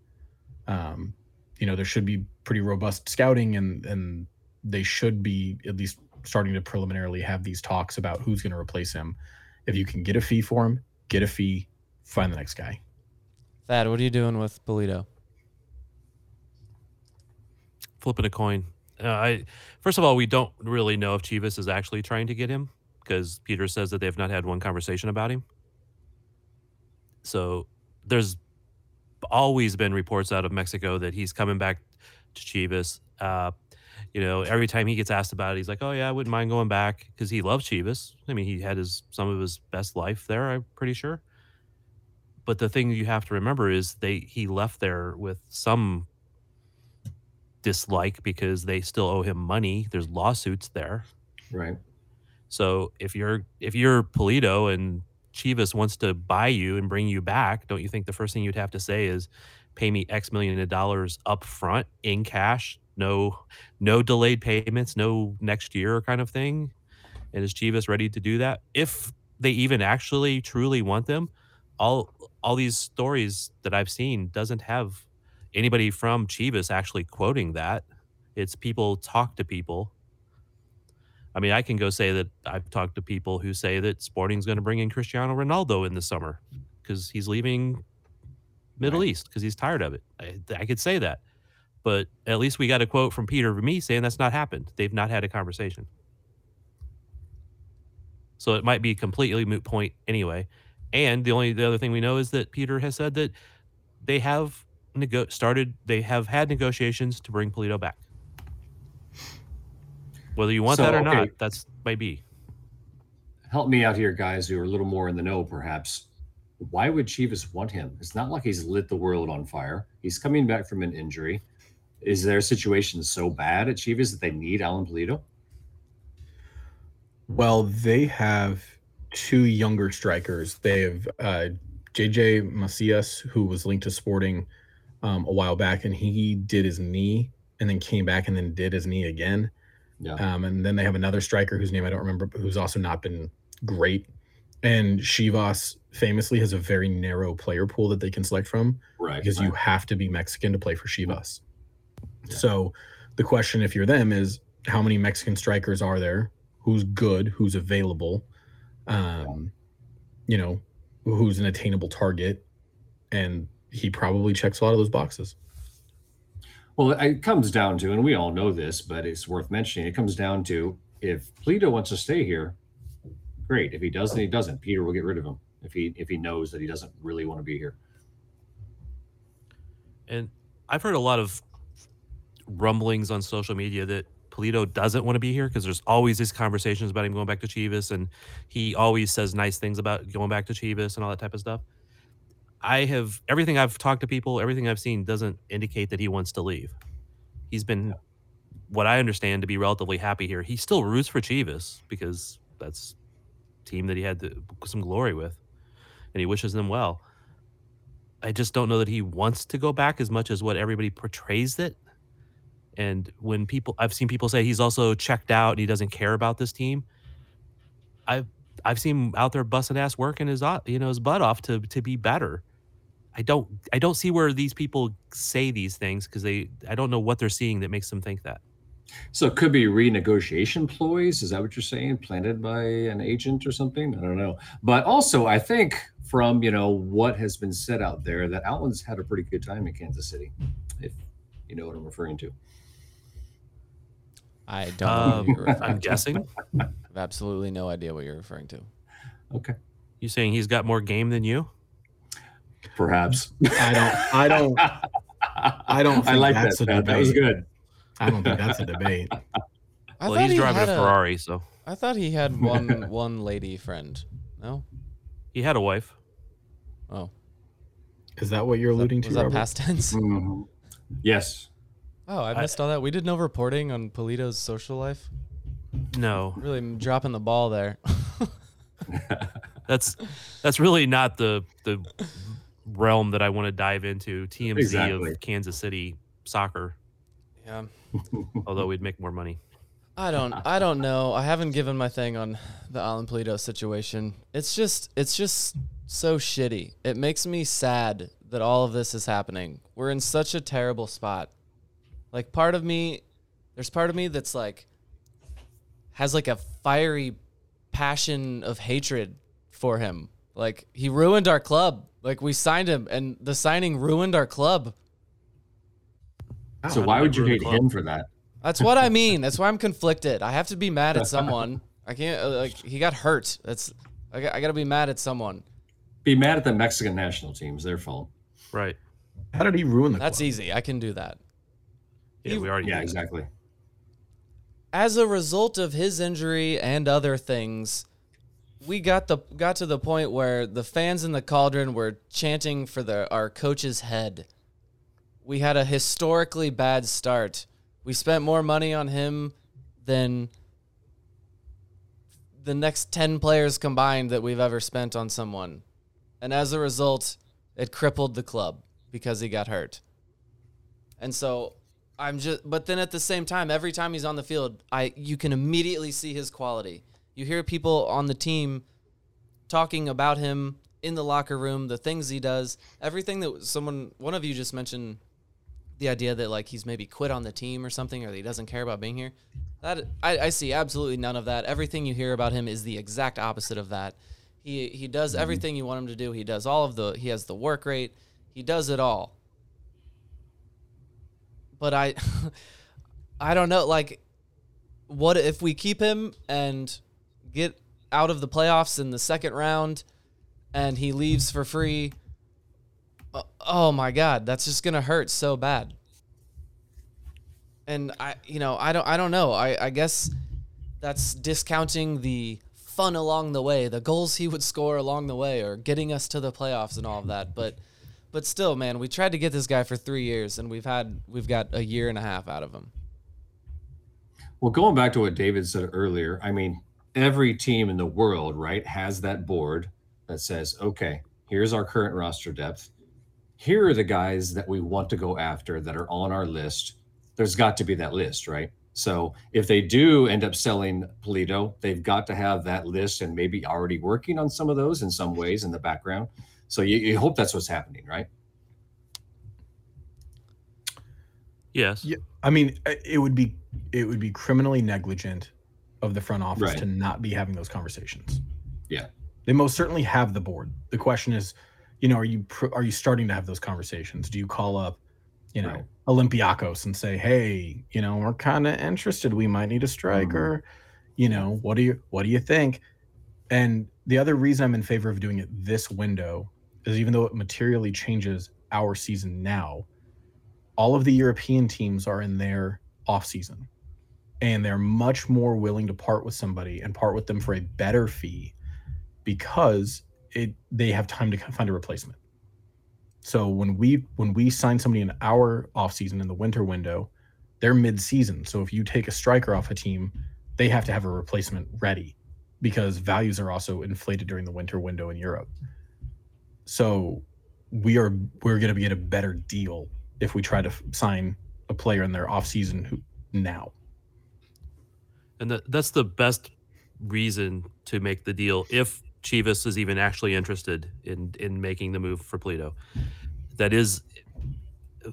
Um, you know, there should be pretty robust scouting, and and they should be at least starting to preliminarily have these talks about who's going to replace him. If you can get a fee for him, get a fee, find the next guy. Thad, what are you doing with Pulido? Flipping a coin. Uh, I first of all, we don't really know if Chivas is actually trying to get him, because Peter says that they've not had one conversation about him. So there's always been reports out of Mexico that he's coming back to Chivas. Uh, you know, every time he gets asked about it, he's like, oh, yeah, I wouldn't mind going back, because he loves Chivas. I mean, he had his some of his best life there, I'm pretty sure. But the thing you have to remember is they he left there with some dislike, because they still owe him money. There's lawsuits there. Right. So if you're if you're Pulido and Chivas wants to buy you and bring you back, don't you think the first thing you'd have to say is pay me X million of dollars up front in cash, no no delayed payments, no next year kind of thing? And is Chivas ready to do that? If they even actually truly want them, all all these stories that I've seen doesn't have anybody from Chivas actually quoting that. It's people talk to people. I mean, I can go say that I've talked to people who say that Sporting's going to bring in Cristiano Ronaldo in the summer because he's leaving Middle right. East because he's tired of it. I, I could say that. But at least we got a quote from Peter Vermes saying that's not happened. They've not had a conversation. So it might be completely moot point anyway. And the only the other thing we know is that Peter has said that they have nego- started, they have had negotiations to bring Pulido back. Whether you want so, that or okay. not, that's might be. Help me out here, guys who are a little more in the know, perhaps. Why would Chivas want him? It's not like he's lit the world on fire. He's coming back from an injury. Is their situation so bad at Chivas that they need Alan Pulido? Well, they have two younger strikers. They have uh, J J Macias, who was linked to Sporting um, a while back, and he did his knee and then came back and then did his knee again. Yeah. Um, and then they have another striker whose name I don't remember, but who's also not been great. And Chivas famously has a very narrow player pool that they can select from, right? Because right. you have to be Mexican to play for Chivas. Yeah. So the question, if you're them, is how many Mexican strikers are there? Who's good? Who's available? Um, you know, who's an attainable target? And he probably checks a lot of those boxes. Well, it comes down to, and we all know this, but it's worth mentioning, it comes down to if Pulido wants to stay here, great. If he doesn't, he doesn't. Peter will get rid of him if he if he knows that he doesn't really want to be here. And I've heard a lot of rumblings on social media that Pulido doesn't want to be here because there's always these conversations about him going back to Chivas, and he always says nice things about going back to Chivas and all that type of stuff. I have everything I've talked to people, everything I've seen doesn't indicate that he wants to leave. He's been, what I understand, to be relatively happy here. He still roots for Chivas because that's a team that he had to, some glory with, and he wishes them well. I just don't know that he wants to go back as much as what everybody portrays it. And when people, I've seen people say he's also checked out and he doesn't care about this team. I've I've seen him out there busting ass working his, you know, his butt off to to be better. I don't I don't see where these people say these things because they I don't know what they're seeing that makes them think that. So it could be renegotiation ploys. Is that what you're saying? Planted by an agent or something? I don't know. But also, I think from, you know, what has been said out there that Outland's had a pretty good time in Kansas City, if you know what I'm referring to. I don't um, know what you're referring I'm to. Guessing. I have absolutely no idea what you're referring to. Okay. You saying he's got more game than you? Perhaps. I don't I don't I don't think I like that's that, a debate. That was good. I don't think that's a debate. I well he's he driving a Ferrari, a, so I thought he had one one lady friend. No? He had a wife. Oh. Is that what you're was alluding that, to? Was Robert? That past tense? Mm-hmm. Yes. Wow, I missed I, all that. We did no reporting on Pulido's social life. No. Really dropping the ball there. that's that's really not the the realm that I want to dive into. T M Z exactly. Of Kansas City soccer. Yeah. Although we'd make more money. I don't I don't know. I haven't given my thing on the Alan Pulido situation. It's just it's just so shitty. It makes me sad that all of this is happening. We're in such a terrible spot. Like part of me there's part of me that's like has like a fiery passion of hatred for him. Like he ruined our club. Like we signed him and the signing ruined our club. So why would you hate him for that? That's what I mean. That's why I'm conflicted. I have to be mad at someone. I can't, like, he got hurt. That's, I got, I got to be mad at someone. Be mad at the Mexican national team. It's their fault. Right. How did he ruin the That's club? easy. I can do that. Yeah, he, we already Yeah, exactly. That. As a result of his injury and other things, we got the got to the point where the fans in the Cauldron were chanting for the our coach's head. We had a historically bad start. We spent more money on him than the next ten players combined that we've ever spent on someone. And as a result, it crippled the club because he got hurt. And so I'm just, but then at the same time, every time he's on the field, I, you can immediately see his quality. You hear people on the team talking about him in the locker room, the things he does, everything that someone, one of you just mentioned the idea that like he's maybe quit on the team or something, or that he doesn't care about being here. That I, I see absolutely none of that. Everything you hear about him is the exact opposite of that. He he does mm-hmm. everything you want him to do. He does all of the he has the work rate. He does it all. But I I don't know, like what if we keep him and get out of the playoffs in the second round and he leaves for free? Oh my God, that's just gonna hurt so bad. And I, you know, I don't, I don't know. I, I guess that's discounting the fun along the way, the goals he would score along the way, or getting us to the playoffs and all of that. But, but still, man, we tried to get this guy for three years, and we've had, we've got a year and a half out of him. Well, going back to what David said earlier, I mean, every team in the world, right, has that board that says, okay, here's our current roster depth. Here are the guys that we want to go after that are on our list. There's got to be that list, right? So if they do end up selling Pulido, they've got to have that list and maybe already working on some of those in some ways in the background. So you, you hope that's what's happening, right? Yes. Yeah, I mean, it would be it would be criminally negligent of the front office right. to not be having those conversations. Yeah. They most certainly have the board. The question is, you know, are you are you starting to have those conversations? Do you call up, you know, right. Olympiacos and say, hey, you know, we're kind of interested. We might need a striker. Mm-hmm. You know, what do you what do you think? And the other reason I'm in favor of doing it this window is even though it materially changes our season now, all of the European teams are in their off season, and they're much more willing to part with somebody and part with them for a better fee because It, they have time to find a replacement. So when we when we sign somebody in our offseason in the winter window, they're mid-season. So if you take a striker off a team, they have to have a replacement ready because values are also inflated during the winter window in Europe. So we are we're going to get a better deal if we try to f- sign a player in their offseason who, now. And the, that's the best reason to make the deal if Chivas is even actually interested in in making the move for Pulido. That is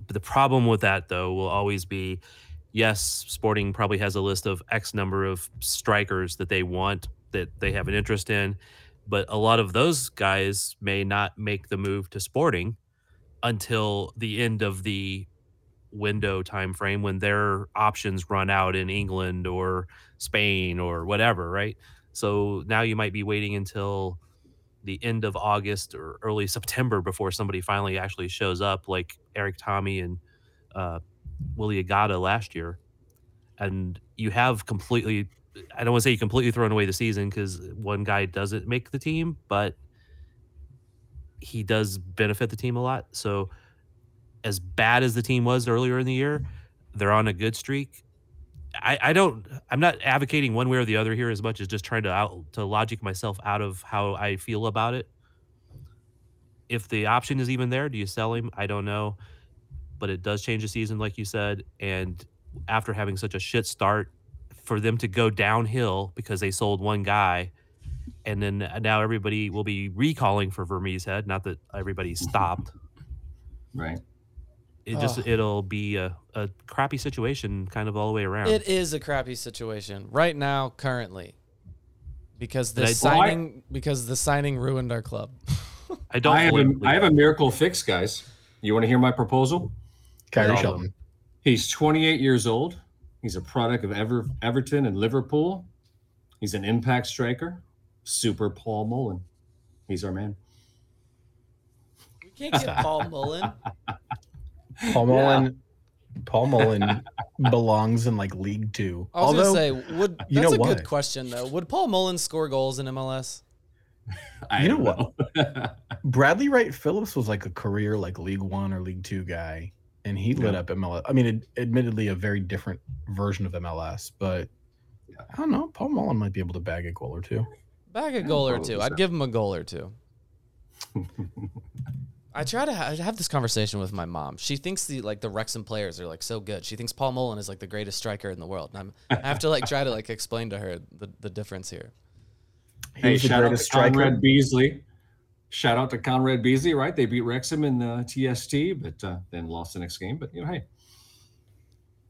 the problem with that, though, will always be, yes, Sporting probably has a list of X number of strikers that they want, that they have an interest in, but a lot of those guys may not make the move to Sporting until the end of the window time frame when their options run out in England or Spain or whatever, right? So now you might be waiting until the end of August or early September before somebody finally actually shows up, like Eric Tommy and uh, Willie Agata last year. And you have completely, I don't want to say you completely thrown away the season because one guy doesn't make the team, but he does benefit the team a lot. So as bad as the team was earlier in the year, They're on a good streak. I, I don't, I'm not advocating one way or the other here as much as just trying to out, to logic myself out of how I feel about it. If the option is even there, do you sell him? I don't know. But it does change the season, like you said. And after having such a shit start, for them to go downhill because they sold one guy, and then now everybody will be recalling for Vermes head. Not that everybody stopped. Right. It just, oh. it'll be a, a crappy situation kind of all the way around. It is a crappy situation right now, currently, because the signing, well, I, because the signing ruined our club. I don't. I have, a, I have a miracle fix, guys. You want to hear my proposal? Kyrie Shelton. He's twenty-eight years old. He's a product of Ever, Everton and Liverpool. He's an impact striker. Super Paul Mullen. He's our man. We can't get Paul Mullen. Paul Mullen, yeah. Paul Mullen belongs in like League Two. I was Although, gonna say, would that's you know a what? good question though? Would Paul Mullen score goals in M L S? I you know, know. what? Bradley Wright Phillips was like a career like League One or League Two guy, and he yeah. lit up M L S. I mean, it, admittedly, a very different version of M L S, but I don't know. Paul Mullen might be able to bag a goal or two. Bag a goal or two. I'd give him a goal or two. I try to ha- have this conversation with my mom. She thinks the like the Wrexham players are like so good. She thinks Paul Mullen is like the greatest striker in the world. And I'm, I have to like try to like explain to her the, the difference here. Hey, He's shout out to striker. Conrad Beasley. Shout out to Conrad Beasley, right? They beat Wrexham in the T S T, but uh, then lost the next game. But you know, hey.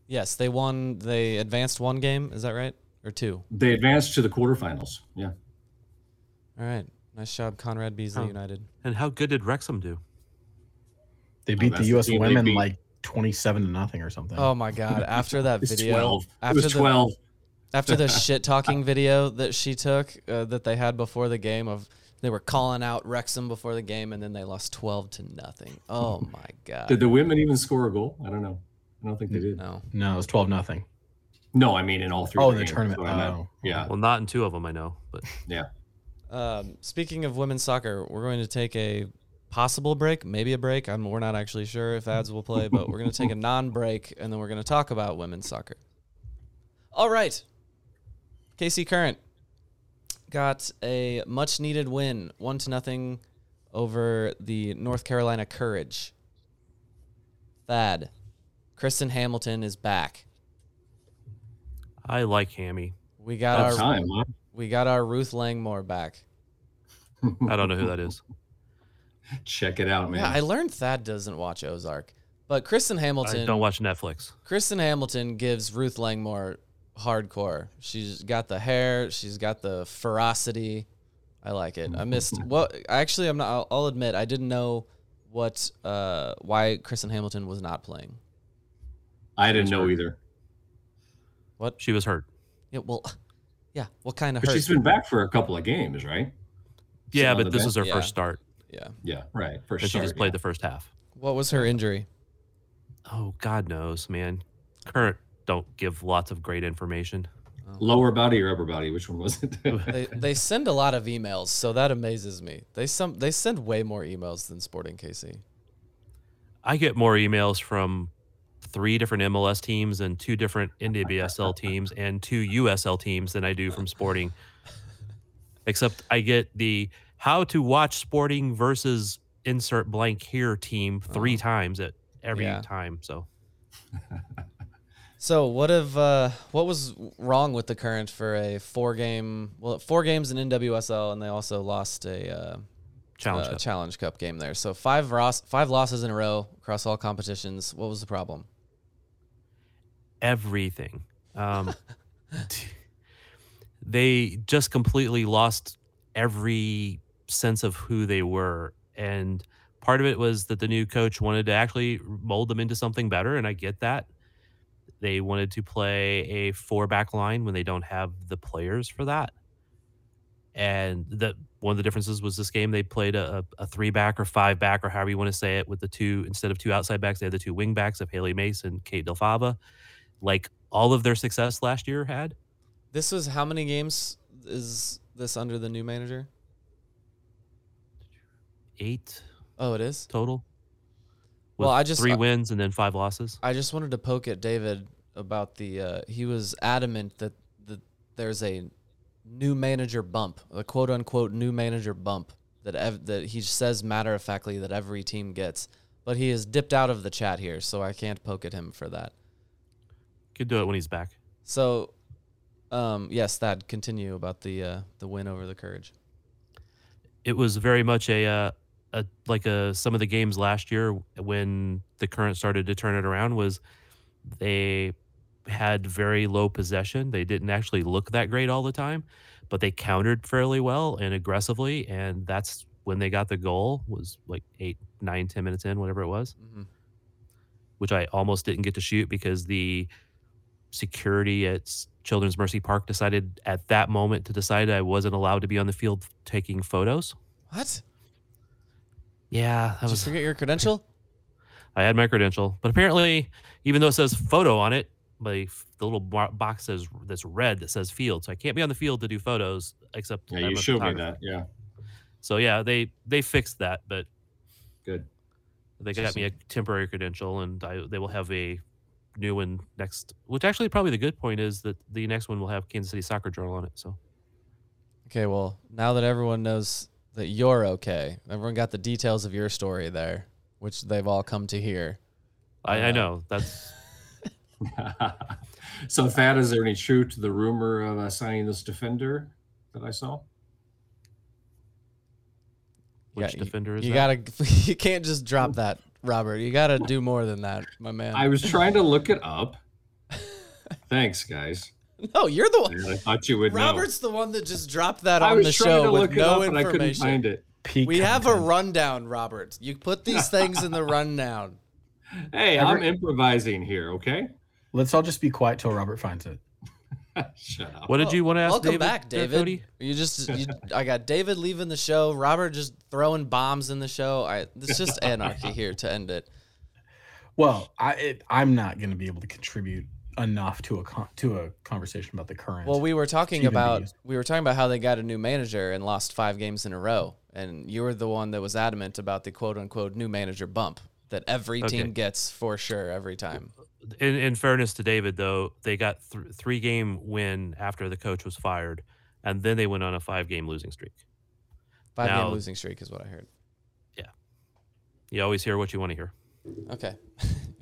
Yes, they won. They advanced one game. Is that right? Or two? They advanced to the quarterfinals. Yeah. All right. Nice job, Conrad Beasley oh. United. And how good did Wrexham do? They beat oh, the U S the women like twenty-seven to nothing or something. Oh my God! After that video, twelve. After it was the, twelve. After the shit talking video that she took, uh, that they had before the game of they were calling out Wrexham before the game, and then they lost twelve to nothing. Oh my God! Did the women even score a goal? I don't know. I don't think they did. No, no, it was twelve nothing. No, I mean in all three. Oh, the games, tournament. So oh, yeah. Well, not in two of them, I know, but yeah. Um, speaking of women's soccer, we're going to take a. possible break, maybe a break. I'm, we're not actually sure if ads will play, but we're going to take a non-break, and then we're going to talk about women's soccer. All right. K C Current got a much-needed win, one to nothing over the North Carolina Courage. Thad, Kristen Hamilton is back. I like Hammy. We got That's our time, huh? We got our Ruth Langmore back. I don't know who that is. Check it out, man. Yeah, I learned Thad doesn't watch Ozark, but Kristen Hamilton... I don't watch Netflix. Kristen Hamilton gives Ruth Langmore hardcore. She's got the hair. She's got the ferocity. I like it. I missed... Well, actually, I'm not, I'll, I'll admit, I didn't know what uh, why Kristen Hamilton was not playing. I didn't know hurt. either. What? She was hurt. Yeah, well, yeah, what kind of but hurt? She's been back for a couple of games, right? Yeah, Some but this is her yeah. first start. Yeah. Yeah. Right. First she start, just played yeah. the first half. What was her injury? Oh, God knows, man. Current don't give lots of great information. Oh. Lower body or upper body? Which one was it? they, they send a lot of emails, so that amazes me. They some they send way more emails than Sporting K C. I get more emails from three different M L S teams and two different N W S L teams and two U S L teams than I do from Sporting. Except I get the. How to watch Sporting versus insert blank here team three oh. times at every yeah. time. So, so what if uh, what was wrong with the Current for a four game? Well, four games in N W S L, and they also lost a uh, challenge uh, cup. challenge cup game there. So five Ross, five losses in a row across all competitions. What was the problem? Everything. Um, they just completely lost every sense of who they were, and part of it was that the new coach wanted to actually mold them into something better, and I get that. They wanted to play a four back line when they don't have the players for that, and that one of the differences was this game they played a, a three back or five back or however you want to say it with the two instead of two outside backs. They had the two wing backs of Haley Mace and Kate Delfava, like all of their success last year had. This was how many games is this under the new manager? Eight. Oh, it is? Total. well, I just, three wins and then five losses. I just wanted to poke at David about the uh, – he was adamant that the, there's a new manager bump, a quote-unquote new manager bump that ev- that he says matter-of-factly that every team gets. But he has dipped out of the chat here, so I can't poke at him for that. Could do it when he's back. So, um, yes, Thad, continue about the uh, the win over the Courage. It was very much a, uh, a like a, some of the games last year when the Current started to turn it around was they had very low possession. They didn't actually look that great all the time, but they countered fairly well and aggressively, and that's when they got the goal was like eight, nine, ten minutes in, whatever it was, mm-hmm. which I almost didn't get to shoot because the security at Children's Mercy Park decided at that moment to decide I wasn't allowed to be on the field taking photos. What? Yeah. That Did was, you forget your credential? I had my credential, but apparently, even though it says photo on it, like the little box says that's red that says field, so I can't be on the field to do photos except. Yeah, I'm you showed me that. Yeah. So, yeah, they, they fixed that, but good. They got me a temporary credential, and I, they will have a new one next, which actually probably the good point is that the next one will have Kansas City Soccer Journal on it. So, okay, well, now that everyone knows that you're okay, everyone got the details of your story there, which they've all come to hear. I, uh, I know. That's so, Thad, is there any truth to the rumor of uh, signing this defender that I saw? Which yeah, defender is you that? Gotta, you can't just drop that, Robert. You got to do more than that, my man. I was trying to look it up. Thanks, guys. No, you're the one. I thought you would Robert's know. The one that just dropped that I on the show with no information. I couldn't find it. Peak we content. Have a rundown, Robert. You put these things in the rundown. Hey, Robert, I'm improvising here, okay? Let's all just be quiet till Robert finds it. Shut up. What did you want to ask Welcome David? Welcome back, David. Cody? You just, you, I got David leaving the show. Robert just throwing bombs in the show. I, it's just anarchy here to end it. Well, I, it, I'm not going to be able to contribute enough to a con- to a conversation about the Current. Well, we were talking about videos. we were talking about how they got a new manager and lost five games in a row, and you were the one that was adamant about the quote unquote new manager bump that every okay. team gets for sure every time. In, in fairness to David, though, they got th- three-game win after the coach was fired, and then they went on a five-game losing streak. Five-game now, losing streak is what I heard. Yeah. You always hear what you want to hear. Okay.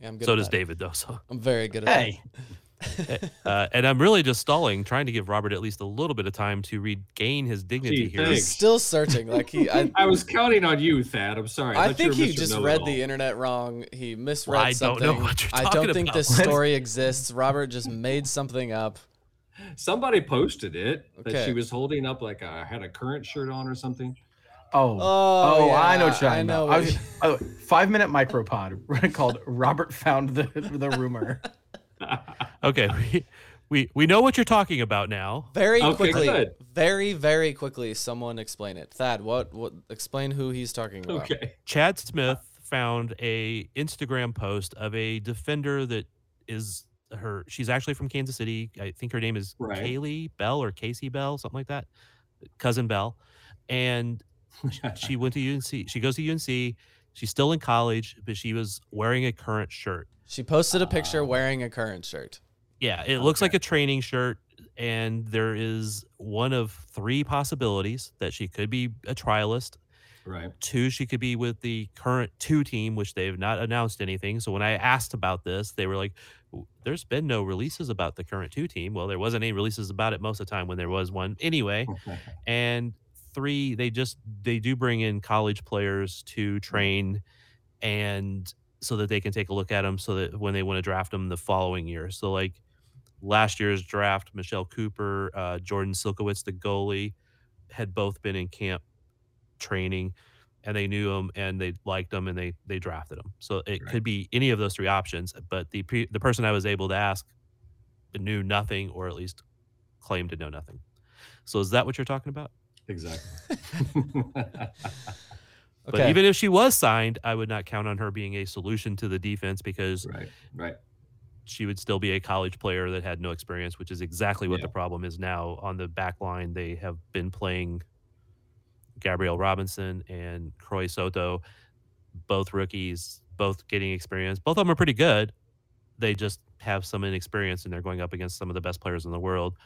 Yeah, I'm good so at does that. David, though. So I'm very good at hey. that. uh, and I'm really just stalling, trying to give Robert at least a little bit of time to regain his dignity Gee, here. He's still searching. Like he, I, I was counting on you, Thad. I'm sorry. I, I think he just read the internet wrong. He misread well, I something. I don't know what you're talking I don't about. think this story exists. Robert just made something up. Somebody posted it okay. that she was holding up like I had a Current shirt on or something. Oh, oh, oh yeah. I know, China. I know. I was, oh, five-minute micropod called Robert Found the, the Rumor. Okay, we, we we know what you're talking about now. Very okay, quickly, good. very very quickly, someone explain it. Thad, what what? Explain who he's talking about. Okay. Chad Smith found a Instagram post of a defender that is her. She's actually from Kansas City. I think her name is right. Kaylee Bell or Casey Bell, something like that. Cousin Bell, and she went to U N C. She goes to U N C. She's still in college, but she was wearing a Current shirt. She posted a picture uh, wearing a Current shirt. Yeah, it okay. looks like a training shirt, and there is one of three possibilities that she could be a trialist. Right. Two, she could be with the Current two team, which they've not announced anything. So when I asked about this, they were like, there's been no releases about the Current two team. Well, there wasn't any releases about it most of the time when there was one anyway. And three, they just they do bring in college players to train and so that they can take a look at them so that when they want to draft them the following year. So like last year's draft, Michelle Cooper, uh, Jordan Silkowitz, the goalie, had both been in camp training and they knew them and they liked them and they, they drafted them. So it right. could be any of those three options, but the pre, the person I was able to ask knew nothing or at least claimed to know nothing. So is that what you're talking about? Exactly. But okay. even if she was signed, I would not count on her being a solution to the defense because right, right. she would still be a college player that had no experience, which is exactly what yeah. the problem is now. On the back line, they have been playing Gabrielle Robinson and Croy Soto, both rookies. both getting experience. Both of them are pretty good. They just have some inexperience, and they're going up against some of the best players in the world.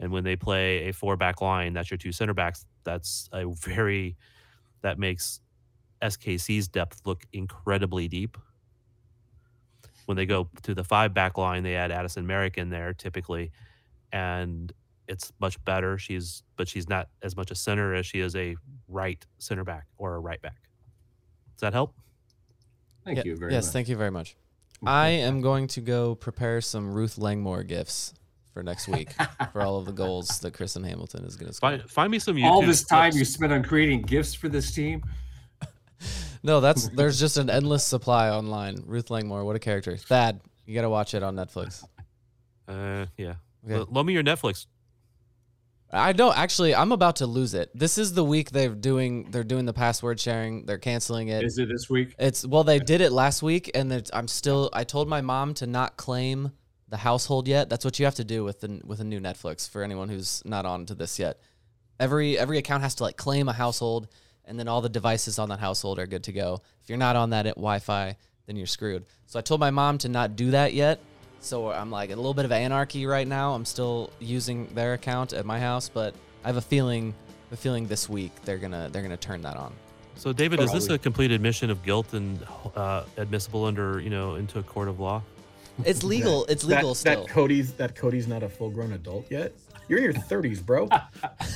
And when they play a four-back line, that's your two center backs. That's a very – that makes S K C's depth look incredibly deep. When they go to the five-back line, they add Addison Merrick in there typically, and it's much better. She's – but she's not as much a center as she is a right center back or a right back. Does that help? Thank yeah, you very yes, much. Yes, thank you very much. I am going to go prepare some Ruth Langmore gifts for next week for all of the goals that Kristen Hamilton is going to score. Find, find me some YouTube. All this time clips. You spent on creating gifts for this team? No, that's there's just an endless supply online. Ruth Langmore, what a character. Thad, you got to watch it on Netflix. Uh, yeah. Okay. L- loan me your Netflix. I don't actually. I'm about to lose it. This is the week they're doing. They're doing the password sharing. They're canceling it. Is it this week? It's well, they did it last week, and I'm still. I told my mom to not claim the household yet. That's what you have to do with the with a new Netflix. For anyone who's not on to this yet, every every account has to like claim a household, and then all the devices on that household are good to go. If you're not on that at Wi-Fi, then you're screwed. So I told my mom to not do that yet. So I'm like a little bit of anarchy right now. I'm still using their account at my house, but I have a feeling, a feeling this week they're gonna they're gonna turn that on. So David, probably. Is this a complete admission of guilt and uh, admissible under you know into a court of law? It's legal. That, it's legal that, still. That Cody's that Cody's not a full grown adult yet. You're in your thirties, bro.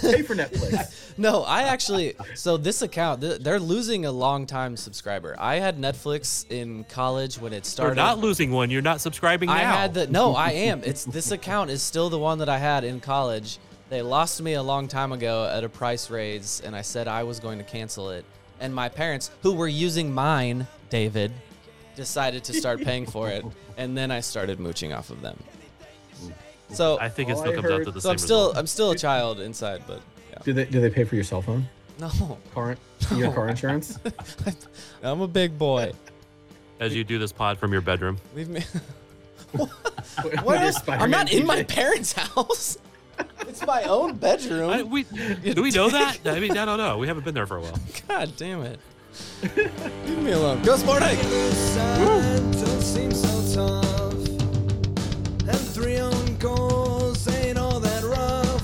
Pay for Netflix. No, I actually. So this account, they're losing a long time subscriber. I had Netflix in college when it started. You're not losing one. You're not subscribing now. I had the no. I am. It's this account is still the one that I had in college. They lost me a long time ago at a price raise, and I said I was going to cancel it. And my parents, who were using mine, David, decided to start paying for it, and then I started mooching off of them. So I think it still I comes heard, out to the so same. I'm still result. I'm still a child inside, but yeah. Do they do they pay for your cell phone? No. Car no. Your car insurance? I'm a big boy. As you do this pod from your bedroom. Leave me. What? What else? I'm not in my parents' house. It's my own bedroom. I, we, do we know that? I mean, I don't know. We haven't been there for a while. God damn it. Leave me alone. Go Sporting. Don't seem so tough. And three own goals ain't all that rough.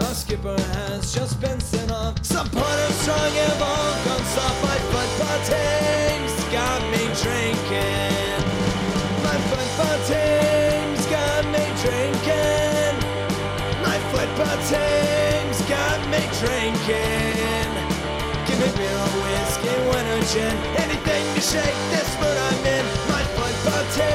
Our skipper has just been sent off. Supporters strong and all comes off my football team's got me drinking. My football team's got me drinking. My football team's got me drinking. Give me beer or whiskey, one or gin, anything to shake this mood I'm in. My football team.